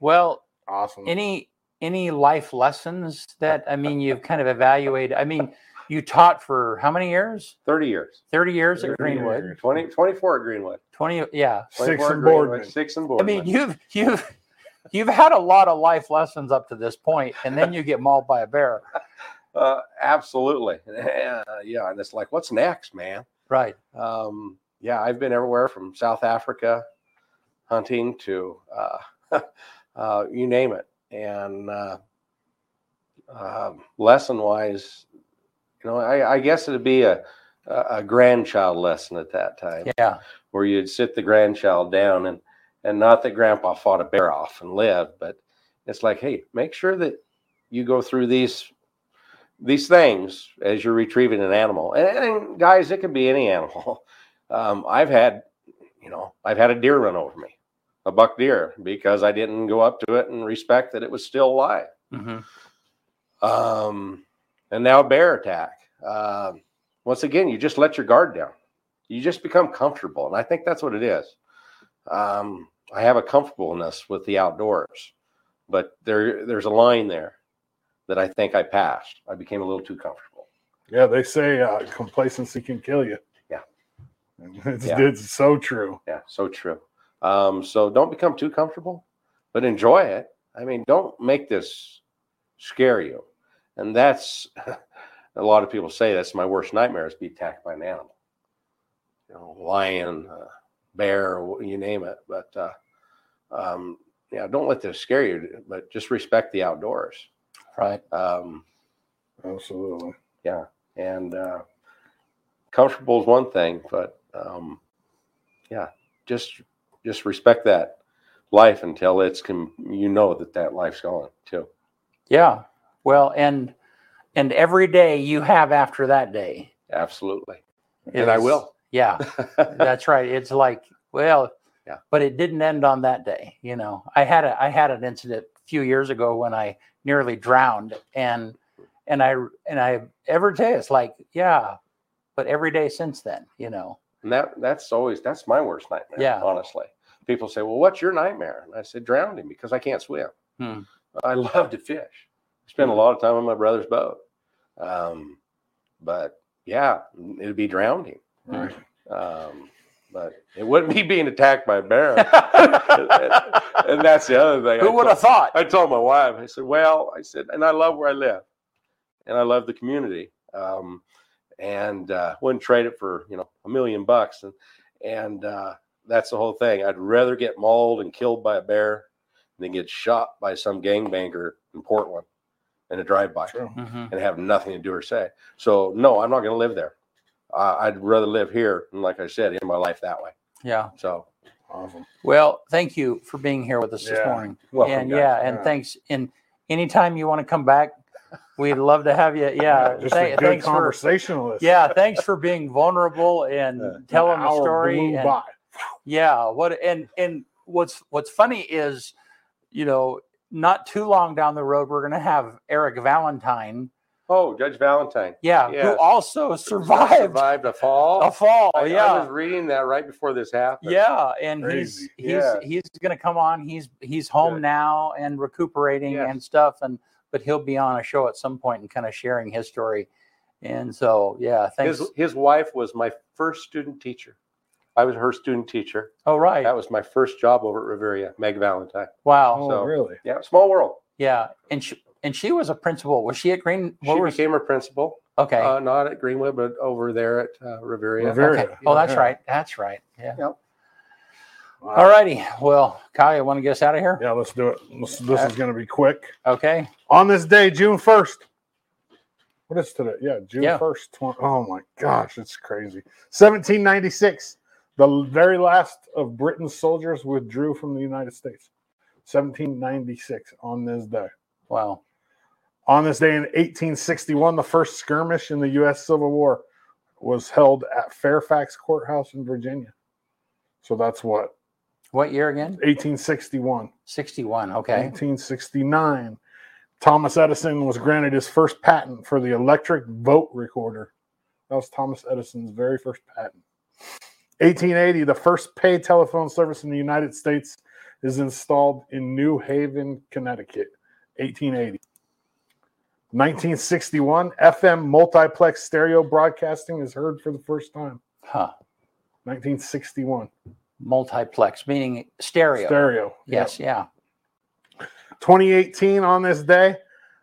well, awesome. Any any life lessons that I mean you've kind of evaluated? I mean, you taught for how many years? Thirty years. Thirty years thirty at Greenwood. Years. twenty twenty-four at Greenwood. Twenty yeah. Six and board. Six and board. I mean, you've you've you've had a lot of life lessons up to this point, and then you get mauled by a bear. Uh, absolutely. Uh, yeah, and it's like, what's next, man? Right. Um Yeah, I've been everywhere from South Africa hunting to uh, uh, you name it. And uh, uh, lesson-wise, you know, I, I guess it'd be a, a grandchild lesson at that time. Yeah, where you'd sit the grandchild down and and not that Grandpa fought a bear off and lived, but it's like, hey, make sure that you go through these these things as you're retrieving an animal. And, and guys, it could be any animal. Um, I've had, you know, I've had a deer run over me, a buck deer, because I didn't go up to it and respect that it was still alive. Mm-hmm. Um, and now a bear attack. Uh, once again, you just let your guard down. You just become comfortable. And I think that's what it is. Um, I have a comfortableness with the outdoors, but there, there's a line there that I think I passed. I became a little too comfortable. Yeah. They say, uh, complacency can kill you. It's, yeah. it's so true. Yeah, so true. Um, so don't become too comfortable, but enjoy it. I mean, don't make this scare you. And that's a lot of people say that's my worst nightmare is be attacked by an animal. You know, lion, uh, bear, you name it. But uh, um, yeah, don't let this scare you, but just respect the outdoors. Right. Um, Absolutely. Yeah. And uh, comfortable is one thing, but um, yeah, just just respect that life until it's can you know that that life's gone too. Yeah. Well, and and every day you have after that day. Absolutely. It's, and I will. Yeah. That's right. It's like, well, yeah. But it didn't end on that day. You know, I had a I had an incident a few years ago when I nearly drowned, and and I and I every day it's like, yeah, but every day since then, you know. And that that's always that's my worst nightmare. Yeah. Honestly. People say, well, what's your nightmare? And I said, drowning, because I can't swim. Hmm. I love to fish. I spend a lot of time on my brother's boat. Um, but, yeah, it would be drowning. Right. Um, but it wouldn't be being attacked by a bear. And that's the other thing. Who would have thought? I told my wife, I said, well, I said, and I love where I live. And I love the community. Um, and uh, wouldn't trade it for, you know, a million bucks. And, and uh that's the whole thing. I'd rather get mauled and killed by a bear than get shot by some gangbanger in Portland in a drive-by mm-hmm. and have nothing to do or say. So, no, I'm not going to live there. Uh, I'd rather live here, and like I said, end my life that way. Yeah. So, awesome. Well, thank you for being here with us yeah. this morning. Welcome, and guys. yeah, and yeah. thanks. And anytime you want to come back, we'd love to have you. Yeah, just th- a good conversationalist. For, yeah, thanks for being vulnerable and uh, telling the story. And, yeah, what and and what's what's funny is, you know, not too long down the road we're going to have Eric Valentine. Oh, Judge Valentine. Yeah, yes. Who also survived survived a fall. A fall. I, yeah, I was reading that right before this happened. Yeah, and Crazy. he's he's yeah. he's going to come on. He's he's home Good. now and recuperating yes. and stuff. And but he'll be on a show at some point and kind of sharing his story. And so yeah, thanks. His, his wife was my first student teacher. I was her student teacher. Oh, right. That was my first job over at Riviera, Meg Valentine. Wow. Oh, so, really? Yeah, small world. Yeah, and she and she was a principal. Was she at Green? What she was... became a principal. Okay. Uh, not at Greenwood, but over there at uh, Riviera. Riviera. Okay. Oh, that's yeah. right. That's right. Yeah. Yep. Wow. All righty. Well, Kyle, you want to get us out of here? Yeah, let's do it. Let's, this uh, is going to be quick. Okay. On this day, June first. What is today? Yeah, June first. Yeah. Oh, my gosh. It's crazy. seventeen ninety-six. The very last of Britain's soldiers withdrew from the United States, seventeen ninety-six, on this day. Wow. On this day in eighteen sixty-one, the first skirmish in the U S Civil War was held at Fairfax Courthouse in Virginia. So that's what? What year again? eighteen sixty-one. sixty-one, okay. eighteen sixty-nine, Thomas Edison was granted his first patent for the electric vote recorder. That was Thomas Edison's very first patent. eighteen eighty, the first pay telephone service in the United States is installed in New Haven, Connecticut. eighteen eighty. nineteen sixty-one, F M multiplex stereo broadcasting is heard for the first time. Huh. nineteen sixty-one. Multiplex, meaning stereo. Stereo. Yes, yep. yeah. twenty eighteen, on this day,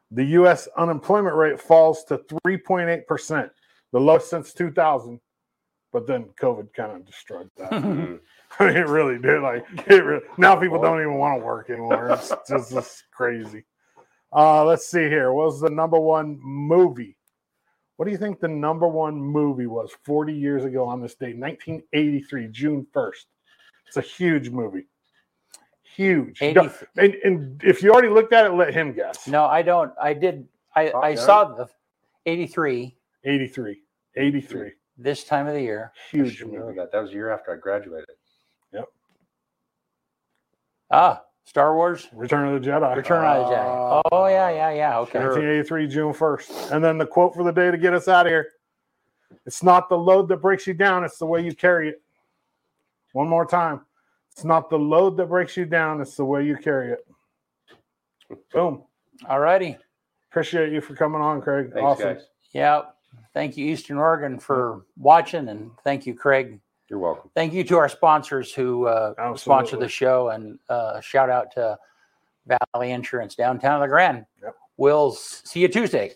the U S unemployment rate falls to three point eight percent, the lowest since two thousand. But then COVID kind of destroyed that. I mean, it really did. Like it really, now people don't even want to work anymore. It's just it's crazy. Uh, let's see here. What was the number one movie? What do you think the number one movie was forty years ago on this day, nineteen eighty-three, June first? It's a huge movie. Huge. And, and if you already looked at it, let him guess. No, I don't. I did. I, okay. I saw the eighty-three. eighty-three. eighty-three. This time of the year. Huge movie. That. that was the year after I graduated. Yep. Ah, Star Wars. Return of the Jedi. Return uh, of the Jedi. Oh, yeah, yeah, yeah. Okay. nineteen eighty-three, June first. And then the quote for the day to get us out of here. It's not the load that breaks you down. It's the way you carry it. One more time. It's not the load that breaks you down. It's the way you carry it. Boom. All righty. Appreciate you for coming on, Craig. Thanks, awesome. Guys. Yeah. Thank you, Eastern Oregon, for watching, and thank you, Craig. You're welcome. Thank you to our sponsors who uh, sponsor the show, and uh, shout out to Valley Insurance, downtown La Grande. Yep. We'll see you Tuesday.